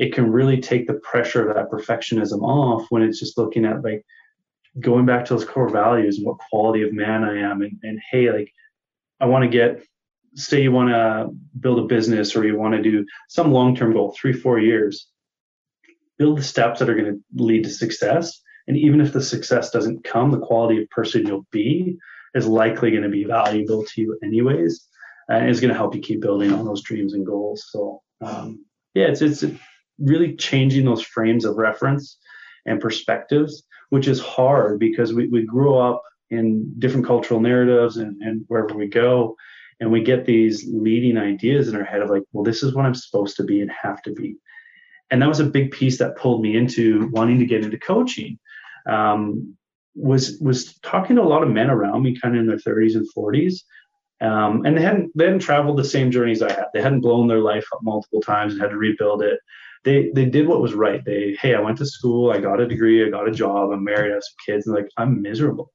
it can really take the pressure of that perfectionism off when it's just looking at like going back to those core values and what quality of man I am. And, and hey, like I want to get, say you want to build a business or you want to do some long-term goal, three, four years. Build the steps that are going to lead to success. And even if the success doesn't come, the quality of person you'll be is likely going to be valuable to you anyways. And is going to help you keep building on those dreams and goals. So um, yeah, it's, it's really changing those frames of reference and perspectives, which is hard because we, we grew up in different cultural narratives and, and wherever we go. And we get these leading ideas in our head of like, well, this is what I'm supposed to be and have to be. And that was a big piece that pulled me into wanting to get into coaching, um, was was talking to a lot of men around me kind of in their thirties and forties. Um, and they hadn't, they hadn't traveled the same journeys I had. They hadn't blown their life up multiple times and had to rebuild it. They they did what was right. They, hey, I went to school, I got a degree, I got a job, I'm married, I have some kids, and like, I'm miserable.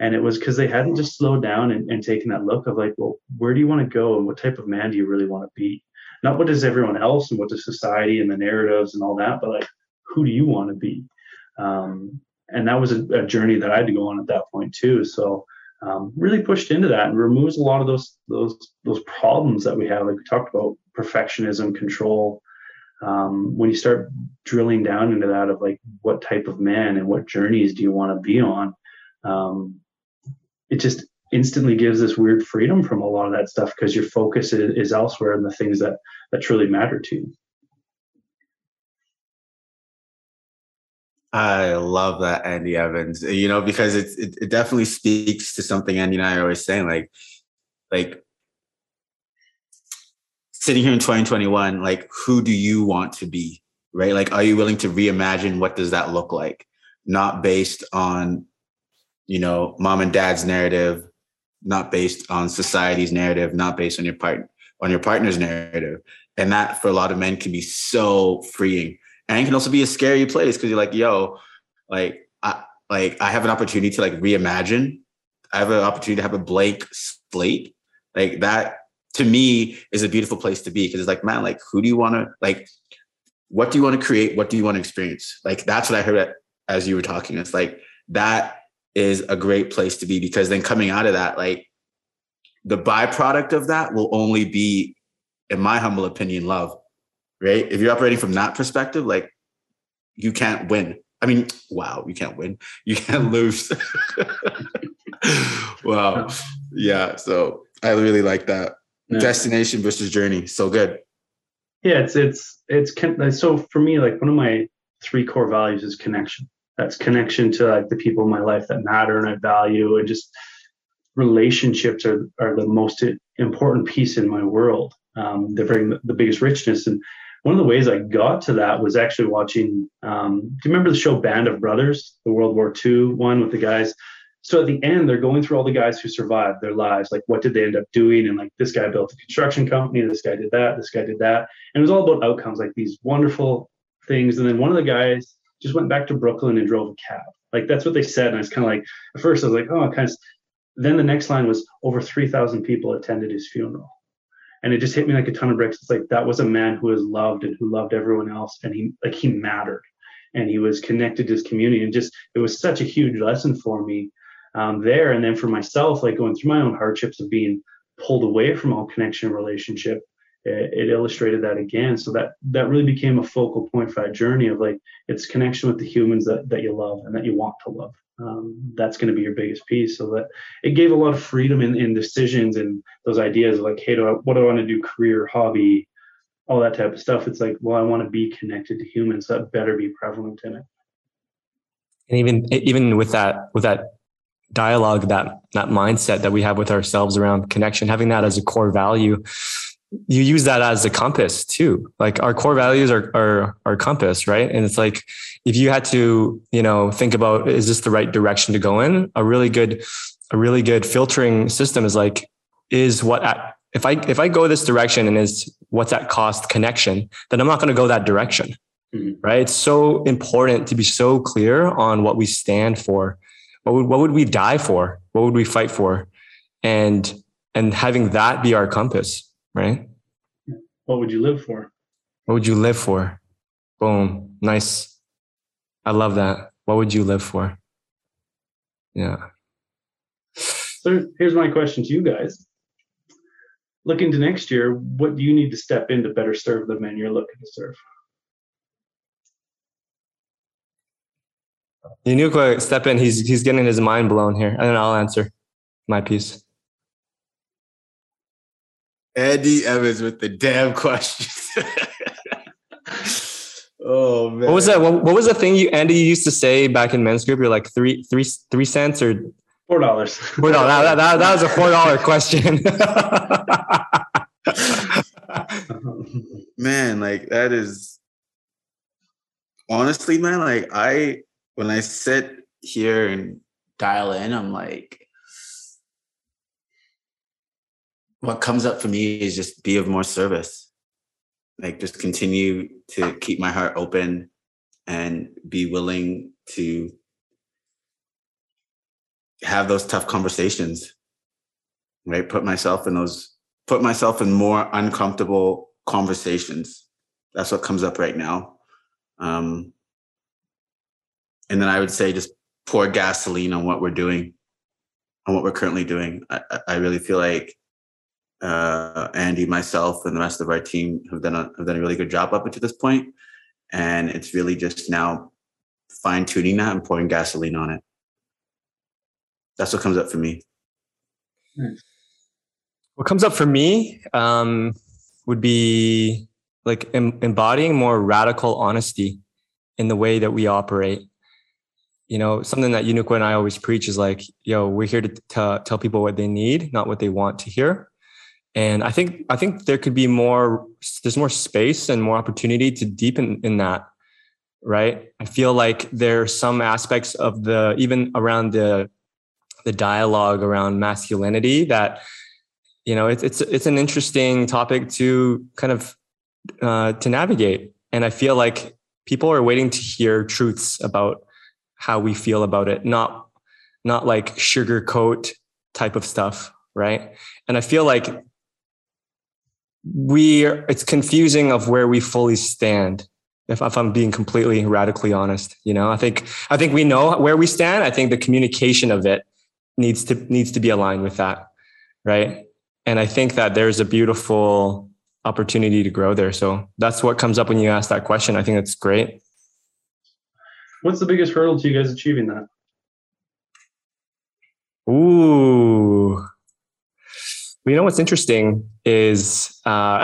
And it was because they hadn't just slowed down and, and taken that look of like, well, where do you want to go and what type of man do you really want to be? Not what does everyone else and what does society and the narratives and all that, but like, who do you want to be? Um, and that was a, a journey that I had to go on at that point too. So um, really pushed into that and removes a lot of those, those, those problems that we have. Like we talked about perfectionism, control. Um, when you start drilling down into that of like, what type of man and what journeys do you want to be on? Um, it just instantly gives this weird freedom from a lot of that stuff because your focus is, is elsewhere in the things that, that truly matter to you. I love that, Andy Evans, you know, because it, it, it definitely speaks to something Andy and I are always saying, like, like sitting here in twenty twenty-one, like, who do you want to be, right? Like, are you willing to reimagine what does that look like? Not based on, you know, mom and dad's narrative, not based on society's narrative, not based on your partner, on your partner's narrative. And that for a lot of men can be so freeing. And it can also be a scary place because you're like, yo, like I, like I have an opportunity to like reimagine. I have an opportunity to have a blank slate. Like that to me is a beautiful place to be. Cause it's like, man, like who do you want to, like, what do you want to create? What do you want to experience? Like, that's what I heard as you were talking. It's like, that is a great place to be, because then coming out of that, like the byproduct of that will only be, in my humble opinion, love, right? If you're operating from that perspective, like you can't win. I mean, wow, you can't win. You can't lose. Wow. Yeah. So I really like that. Yeah. Destination versus journey. So good. Yeah. It's, it's, it's, so for me, like one of my three core values is connection. That's connection to like the people in my life that matter and I value, and just relationships are, are the most important piece in my world. Um, they bring the biggest richness. And one of the ways I got to that was actually watching, um, do you remember the show Band of Brothers, the World War Two one with the guys? So at the end, they're going through all the guys who survived their lives. Like, what did they end up doing? And like, this guy built a construction company. This guy did that. This guy did that. And it was all about outcomes, like these wonderful things. And then one of the guys just went back to Brooklyn and drove a cab. Like, that's what they said. And I was kind of like, at first I was like, oh, kind of. Then the next line was over three thousand people attended his funeral. And it just hit me like a ton of bricks. It's like, that was a man who was loved and who loved everyone else. And he, like, he mattered and he was connected to his community. And just, it was such a huge lesson for me um, there. And then for myself, like going through my own hardships of being pulled away from all connection and relationship, it, it illustrated that again. So that, that really became a focal point for that journey of like, it's connection with the humans that, that you love and that you want to love. Um, that's going to be your biggest piece. So that it gave a lot of freedom in, in decisions and those ideas of like, hey, do I, what do I want to do? Career, hobby, all that type of stuff. It's like, well, I want to be connected to humans. So that better be prevalent in it. And even, even with that, with that dialogue, that, that mindset that we have with ourselves around connection, having that as a core value, you use that as a compass too. Like, our core values are, are, our compass, right? And it's like, if you had to, you know, think about, is this the right direction to go in? A really good, a really good filtering system is like, is what, at, if I, if I go this direction and is what's at cost connection, then I'm not going to go that direction. Mm-hmm. Right. It's so important to be so clear on what we stand for. What would, what would we die for? What would we fight for? And, and having that be our compass, right? What would you live for? What would you live for? Boom. Nice. I love that. What would you live for? Yeah. So here's my question to you guys. Look into next year. What do you need to step in to better serve the men you're looking to serve? Yanuka, step in. He's he's getting his mind blown here. And then I'll answer my piece. Andy Evans with the damn questions. Oh man! What was that? What, what was the thing you, Andy, you used to say back in men's group? You're like three, three, three cents or four dollars. Four dollars. That, that, that was a four dollar question. Man, like that is honestly, man. Like I, when I sit here and dial in, I'm like, what comes up for me is just be of more service. Like, just continue to keep my heart open and be willing to have those tough conversations, right? Put myself in those, put myself in more uncomfortable conversations. That's what comes up right now. Um, and then I would say just pour gasoline on what we're doing, on what we're currently doing. I, I really feel like Uh, Andy, myself, and the rest of our team have done a, have done a really good job up until this point. And it's really just now fine tuning that and pouring gasoline on it. That's what comes up for me. What comes up for me um, would be like em- embodying more radical honesty in the way that we operate. You know, something that Unuqua and I always preach is like, yo, we're here to t- tell people what they need, not what they want to hear. And I think I think there could be more, there's more space and more opportunity to deepen in that, right? I feel like there are some aspects of the, even around the the dialogue around masculinity that, you know, it's it's it's an interesting topic to kind of uh, to navigate. And I feel like people are waiting to hear truths about how we feel about it, not not like sugarcoat type of stuff, right? And I feel like we are, it's confusing of where we fully stand. If, if I'm being completely radically honest, you know, I think, I think we know where we stand. I think the communication of it needs to, needs to be aligned with that. Right. And I think that there's a beautiful opportunity to grow there. So that's what comes up when you ask that question. I think that's great. What's the biggest hurdle to you guys achieving that? Ooh. You know, what's interesting is, uh,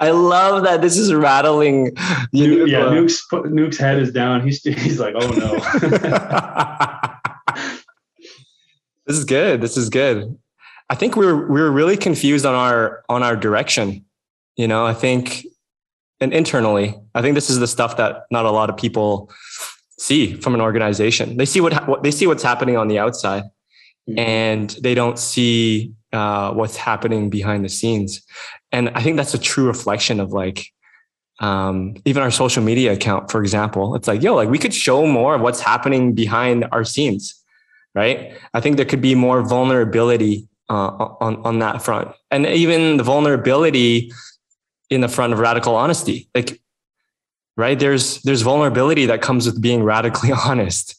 I love that this is rattling. Nuke, yeah, Nuke's, Nuke's head is down. He's, he's like, oh no. This is good. This is good. I think we were, we were really confused on our, on our direction. You know, I think, and internally, I think this is the stuff that not a lot of people see from an organization. They see what, what they see what's happening on the outside, mm-hmm. and they don't see Uh, what's happening behind the scenes. And I think that's a true reflection of like, um, even our social media account, for example, it's like, yo, like we could show more of what's happening behind our scenes, right? I think there could be more vulnerability uh, on, on that front. And even the vulnerability in the front of radical honesty, like, right? There's, there's vulnerability that comes with being radically honest.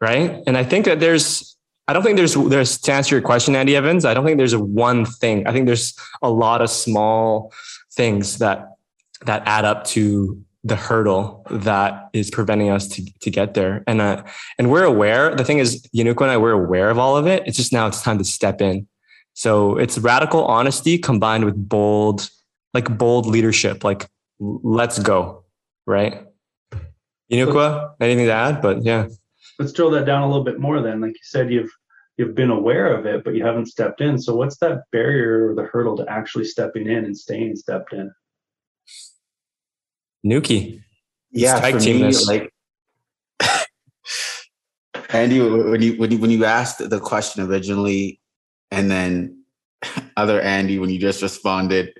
Right. And I think that there's, I don't think there's, there's to answer your question, Andy Evans, I don't think there's one thing. I think there's a lot of small things that, that add up to the hurdle that is preventing us to, to get there. And, uh, and we're aware, the thing is, Yanuko and I, we're aware of all of it. It's just now it's time to step in. So it's radical honesty combined with bold, like bold leadership, like let's go. Right. Yanuko, anything to add? But yeah. Let's drill that down a little bit more then. Like you said, you've you've been aware of it, but you haven't stepped in. So what's that barrier or the hurdle to actually stepping in and staying stepped in? Nuki. Yeah, for me, like Andy, when you when you when you asked the question originally, and then other Andy, when you just responded,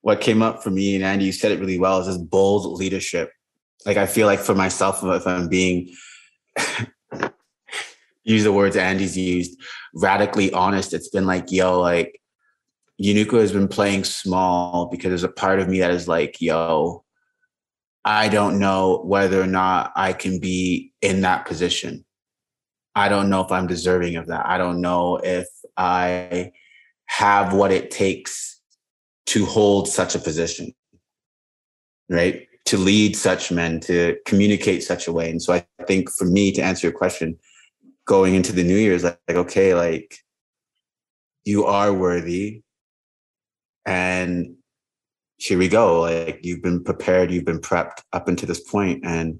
what came up for me, and Andy, you said it really well, is this bold leadership. Like I feel like for myself, if I'm being use the words Andy's used, radically honest, it's been like, yo, like Yanuko has been playing small because there's a part of me that is like, yo, I don't know whether or not I can be in that position. I don't know if I'm deserving of that. I don't know if I have what it takes to hold such a position, right? To lead such men, to communicate such a way. And so I think for me, to answer your question, going into the new year is like, like, okay, like you are worthy. And here we go. Like you've been prepared, you've been prepped up until this point. And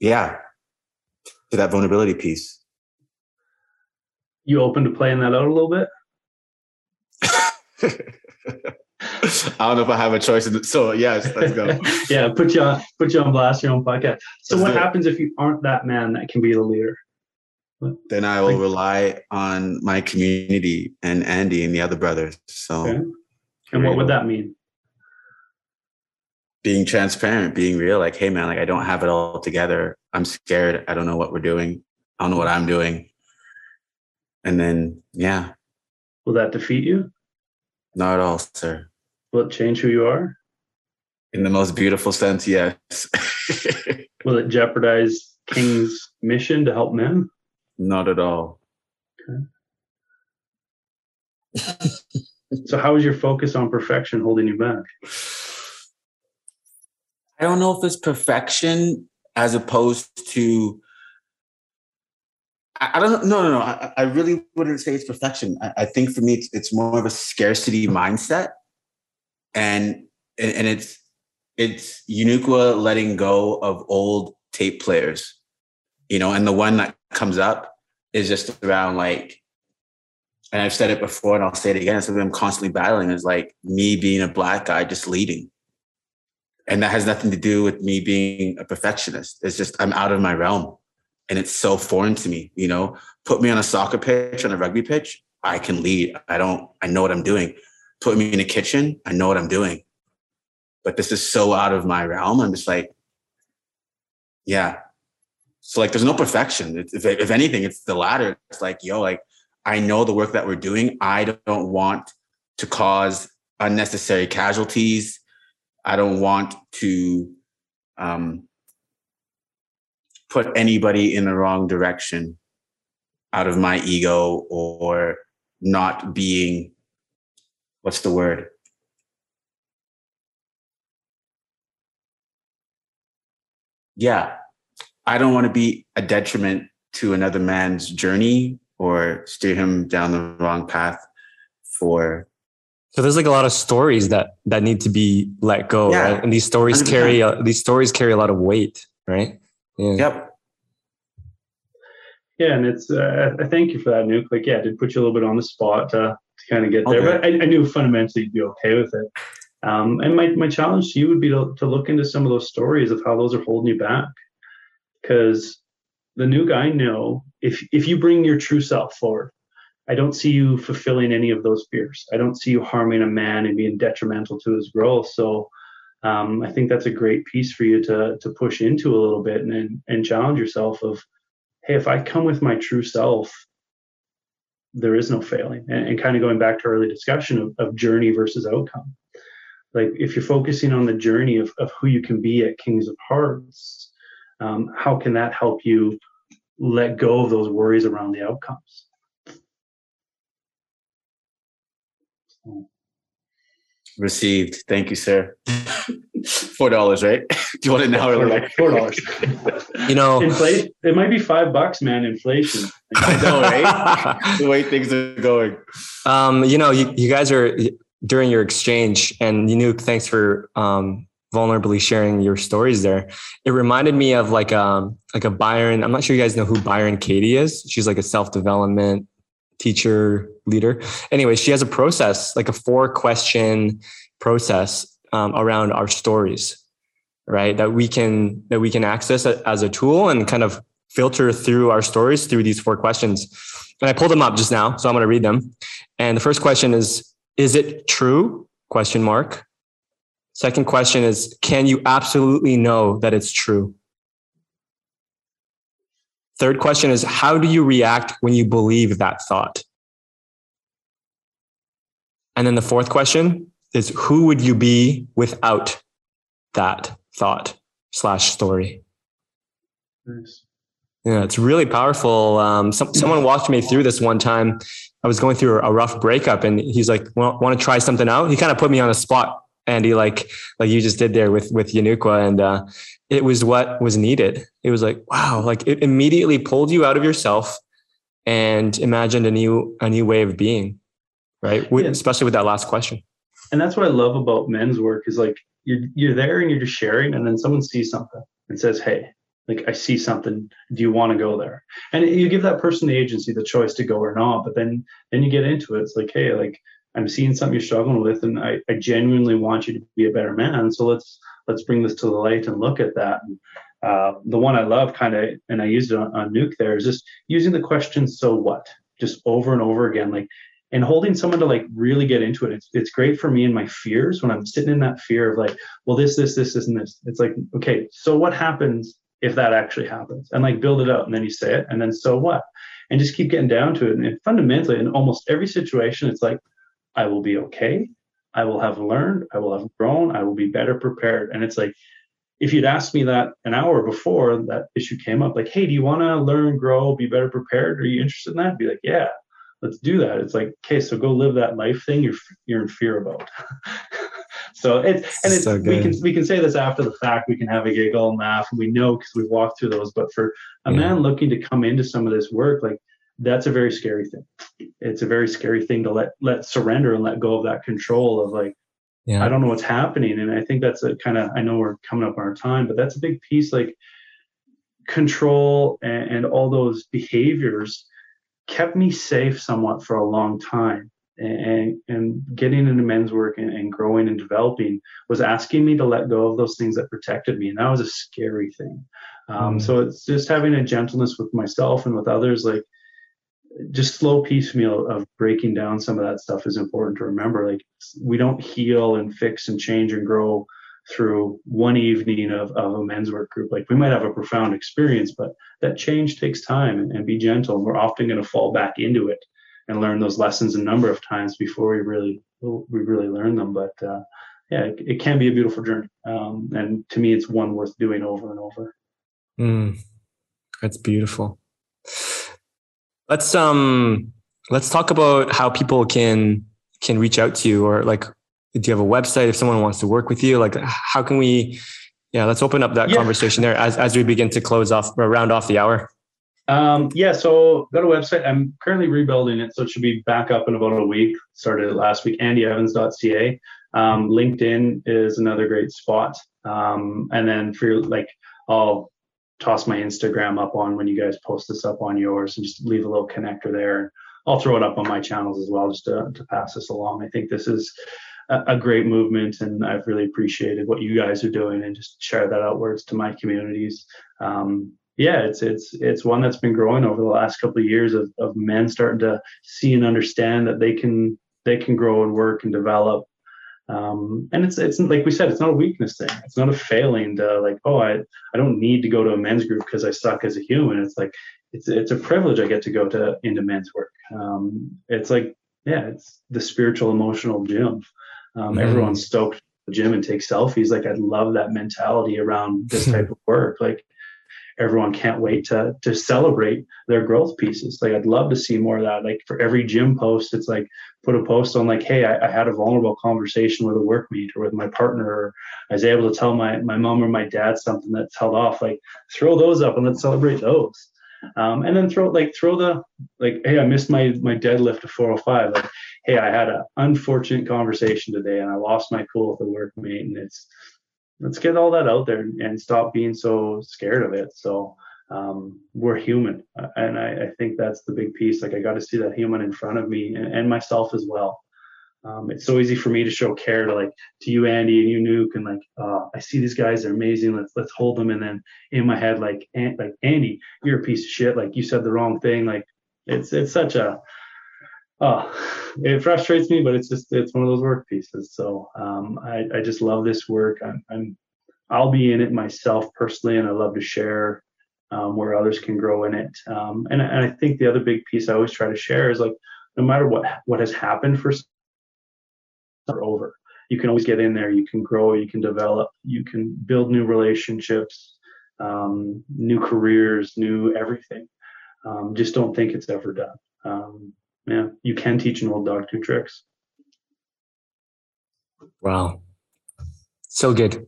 yeah, to that vulnerability piece. You open to playing that out a little bit? I don't know if I have a choice. So yes, let's go. yeah, put you on, put you on blast, your own podcast. So let's what happens if you aren't that man that can be the leader? Then I will like, rely on my community and Andy and the other brothers. So, okay. And what would that mean? Being transparent, being real. Like, hey man, like I don't have it all together. I'm scared. I don't know what we're doing. I don't know what I'm doing. And then, yeah. Will that defeat you? Not at all, sir. Will it change who you are? In the most beautiful sense, yes. Will it jeopardize King's mission to help men? Not at all. Okay. So how is your focus on perfection holding you back? I don't know if it's perfection as opposed to... I don't know. No, no, no. I, I really wouldn't say it's perfection. I, I think for me, it's, it's more of a scarcity mindset. And, and, and it's, it's Yanuko letting go of old tape players, you know, and the one that comes up is just around like, and I've said it before and I'll say it again. It's something I'm constantly battling is like me being a black guy, just leading. And that has nothing to do with me being a perfectionist. It's just, I'm out of my realm. And it's so foreign to me, you know, put me on a soccer pitch, on a rugby pitch. I can lead. I don't, I know what I'm doing. Put me in a kitchen. I know what I'm doing, but this is so out of my realm. I'm just like, yeah. So like, there's no perfection. It's, if, if anything, it's the latter. It's like, yo, like I know the work that we're doing. I don't want to cause unnecessary casualties. I don't want to, um, put anybody in the wrong direction out of my ego or not being, what's the word? Yeah. I don't want to be a detriment to another man's journey or steer him down the wrong path for. So there's like a lot of stories that, that need to be let go. Yeah. Right? And these stories one hundred percent carry, a, these stories carry a lot of weight, right? Yeah. Yep. Yeah, and it's. Uh, I thank you for that, Nuke. Like, yeah, I did put you a little bit on the spot to, to kind of get there, okay. But I, I knew fundamentally you'd be okay with it. Um, and my my challenge to you would be to, to look into some of those stories of how those are holding you back, because the Nuke I know, if if you bring your true self forward, I don't see you fulfilling any of those fears. I don't see you harming a man and being detrimental to his growth. So um, I think that's a great piece for you to to push into a little bit and and challenge yourself of, hey, if I come with my true self, there is no failing. And, and kind of going back to our early discussion of, of journey versus outcome. Like if you're focusing on the journey of, of who you can be at Kings of Hearts, um, how can that help you let go of those worries around the outcomes? Received. Thank you, sir. Four dollars, right? Do you want it now or later? Four dollars. You know, Infl- it might be five bucks, man. Inflation. I know, right? The way things are going. Um, you know, you, you guys are during your exchange, and Yanuk, thanks for um, vulnerably sharing your stories there. It reminded me of like um like a Byron. I'm not sure you guys know who Byron Katie is. She's like a self-development teacher leader. Anyway, she has a process, like a four question process um, around our stories, right? That we can, that we can access as a tool and kind of filter through our stories through these four questions. And I pulled them up just now, so I'm going to read them. And the first question is, is it true? Question mark. Second question is, can you absolutely know that it's true? Third question is, how do you react when you believe that thought? And then the fourth question is, who would you be without that thought slash story? Nice. Yeah, it's really powerful. Um, some, someone walked me through this one time. I was going through a rough breakup and he's like, well, want to try something out? He kind of put me on the spot, Andy, like like you just did there with, with Yanukwa. And uh, it was what was needed. It was like, wow, like it immediately pulled you out of yourself and imagined a new a new way of being, right? Yeah. Especially with that last question. And that's what I love about men's work is like, you're, you're there and you're just sharing and then someone sees something and says, hey, like I see something, do you want to go there? And you give that person the agency, the choice to go or not, but then then you get into it. It's like, hey, like, I'm seeing something you're struggling with, and I, I genuinely want you to be a better man. So let's let's bring this to the light and look at that. And, uh, the one I love kind of, and I used it on, on Nuke there, is just using the question, so what? Just over and over again, like, and holding someone to like really get into it. It's it's great for me and my fears when I'm sitting in that fear of like, well, this, this, this, this, and this. It's like, okay, so what happens if that actually happens? And like build it up, and then you say it, and then so what? And just keep getting down to it. And fundamentally, in almost every situation, it's like, I will be okay. I will have learned. I will have grown. I will be better prepared. And it's like, if you'd asked me that an hour before that issue came up, like, hey, do you want to learn, grow, be better prepared? Are you interested in that? I'd be like, yeah, let's do that. It's like, okay, so go live that life thing you're you're in fear about. So it's, and it's, so we can we can say this after the fact. We can have a giggle and laugh, and we know because we've walked through those. But for a yeah. man looking to come into some of this work, like, that's a very scary thing. It's a very scary thing to let let surrender and let go of that control of like, yeah. I don't know what's happening. And I think that's a kind of, I know we're coming up on our time, but that's a big piece, like control and, and all those behaviors kept me safe somewhat for a long time. And, and getting into men's work and, and growing and developing was asking me to let go of those things that protected me. And that was a scary thing. Um, mm. So it's just having a gentleness with myself and with others, like, just slow piecemeal of breaking down some of that stuff is important to remember. Like, we don't heal and fix and change and grow through one evening of, of a men's work group. Like, we might have a profound experience, but that change takes time, and, and be gentle. We're often going to fall back into it and learn those lessons a number of times before we really, we really learn them. But uh, yeah, it, it can be a beautiful journey. Um, and to me, it's one worth doing over and over. Mm, that's beautiful. Let's um let's talk about how people can can reach out to you, or like, do you have a website if someone wants to work with you? Like, how can we, yeah, let's open up that yeah. conversation there as, as we begin to close off or round off the hour. Um, yeah, so got a website. I'm currently rebuilding it, so it should be back up in about a week. Started it last week, andy evans dot c a. Um, LinkedIn is another great spot. Um, and then for like, I'll toss my Instagram up on when you guys post this up on yours, and just leave a little connector there. I'll throw it up on my channels as well, just to, to pass this along. I think this is a, a great movement, and I've really appreciated what you guys are doing, and just share that outwards to my communities. Um, yeah, it's it's it's one that's been growing over the last couple of years of, of men starting to see and understand that they can they can grow and work and develop. Um, and it's it's like we said, it's not a weakness thing. It's not a failing to like, oh, I I don't need to go to a men's group because I suck as a human. It's like it's it's a privilege I get to go to into men's work. Um, it's like yeah, it's the spiritual emotional gym. Um, mm-hmm. Everyone's stoked at the gym and take selfies. Like I love that mentality around this type of work. Like. Everyone can't wait to to celebrate their growth pieces. Like I'd love to see more of that. Like for every gym post, it's like put a post on like, hey, I, I had a vulnerable conversation with a workmate or with my partner, or I was able to tell my my mom or my dad something that's held off. Like throw those up and let's celebrate those. Um, and then throw like throw the like, hey, I missed my my deadlift of four oh five. Like, hey, I had an unfortunate conversation today and I lost my cool with a workmate, and it's. Let's get all that out there and stop being so scared of it. So um, we're human. And I, I think that's the big piece. Like I got to see that human in front of me and, and myself as well. Um, it's so easy for me to show care to like, to you, Andy, and you, Nuke, and like, uh, I see these guys, they're amazing. Let's, let's hold them. And then in my head, like, An- like Andy, you're a piece of shit. Like you said the wrong thing. Like it's, it's such a, Oh, it frustrates me, but it's just, it's one of those work pieces. So um, I, I just love this work. I'm, I'm, I'll be in it myself personally, and I love to share um, where others can grow in it. Um, and, and I think the other big piece I always try to share is like, no matter what, what has happened for some or over, you can always get in there. You can grow, you can develop, you can build new relationships, um, new careers, new everything. Um, just don't think it's ever done. Um, Yeah, you can teach an old dog new tricks. Wow, so good.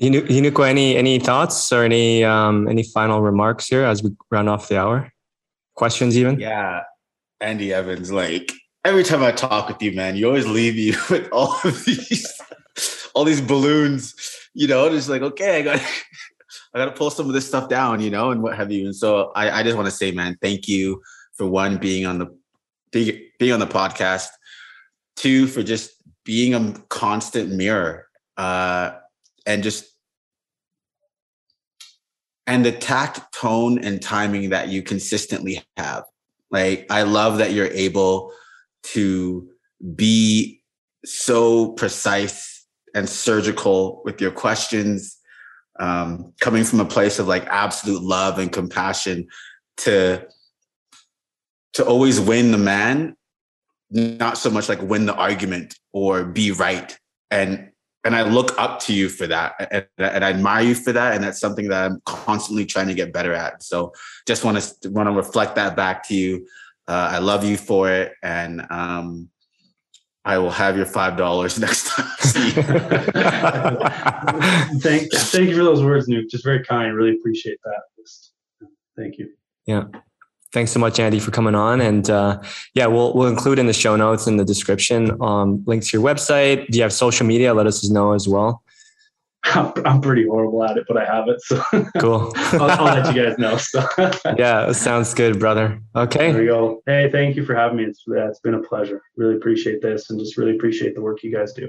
Hinuko, any any thoughts or any um, any final remarks here as we round off the hour? Questions even? Yeah, Andy Evans. Like every time I talk with you, man, you always leave me with all of these all these balloons. You know, just like okay, I got I got to pull some of this stuff down, you know, and what have you. And so I, I just want to say, man, thank you for one being on the being on the podcast, two, for just being a constant mirror, uh, and just, and the tact, tone, and timing that you consistently have. Like, I love that you're able to be so precise and surgical with your questions, um, coming from a place of like absolute love and compassion to, to always win the man, not so much like win the argument or be right. And and I look up to you for that. And, and I admire you for that. And that's something that I'm constantly trying to get better at. So just want to want to reflect that back to you. Uh, I love you for it. And um, I will have your five dollars next time. thank, thank you for those words, Nuke. Just very kind. Really appreciate that. Just, thank you. Yeah. Thanks so much, Andy, for coming on. And uh, yeah, we'll we'll include in the show notes in the description um, links to your website. Do you have social media? Let us know as well. I'm pretty horrible at it, but I have it. So cool. I'll, I'll let you guys know. So. Yeah, sounds good, brother. Okay. There we go. Hey, thank you for having me. It's, yeah, it's been a pleasure. Really appreciate this, and just really appreciate the work you guys do.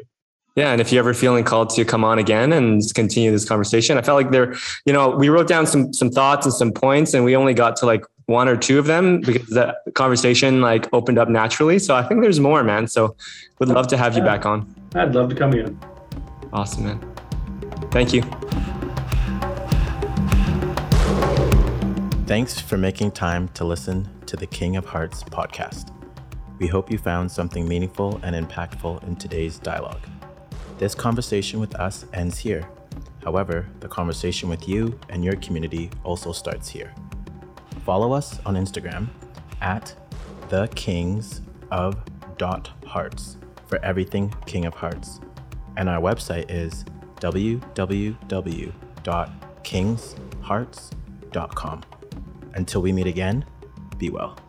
Yeah. And if you're ever feeling called to come on again and continue this conversation, I felt like there, you know, we wrote down some, some thoughts and some points, and we only got to like one or two of them because that conversation like opened up naturally. So I think there's more, man. So would love to have you back on. I'd love to come in. Awesome, man. Thank you. Thanks for making time to listen to the King of Hearts podcast. We hope you found something meaningful and impactful in today's dialogue. This conversation with us ends here. However, the conversation with you and your community also starts here. Follow us on Instagram at the kings of hearts for everything King of Hearts. And our website is w w w dot kings hearts dot com. Until we meet again, be well.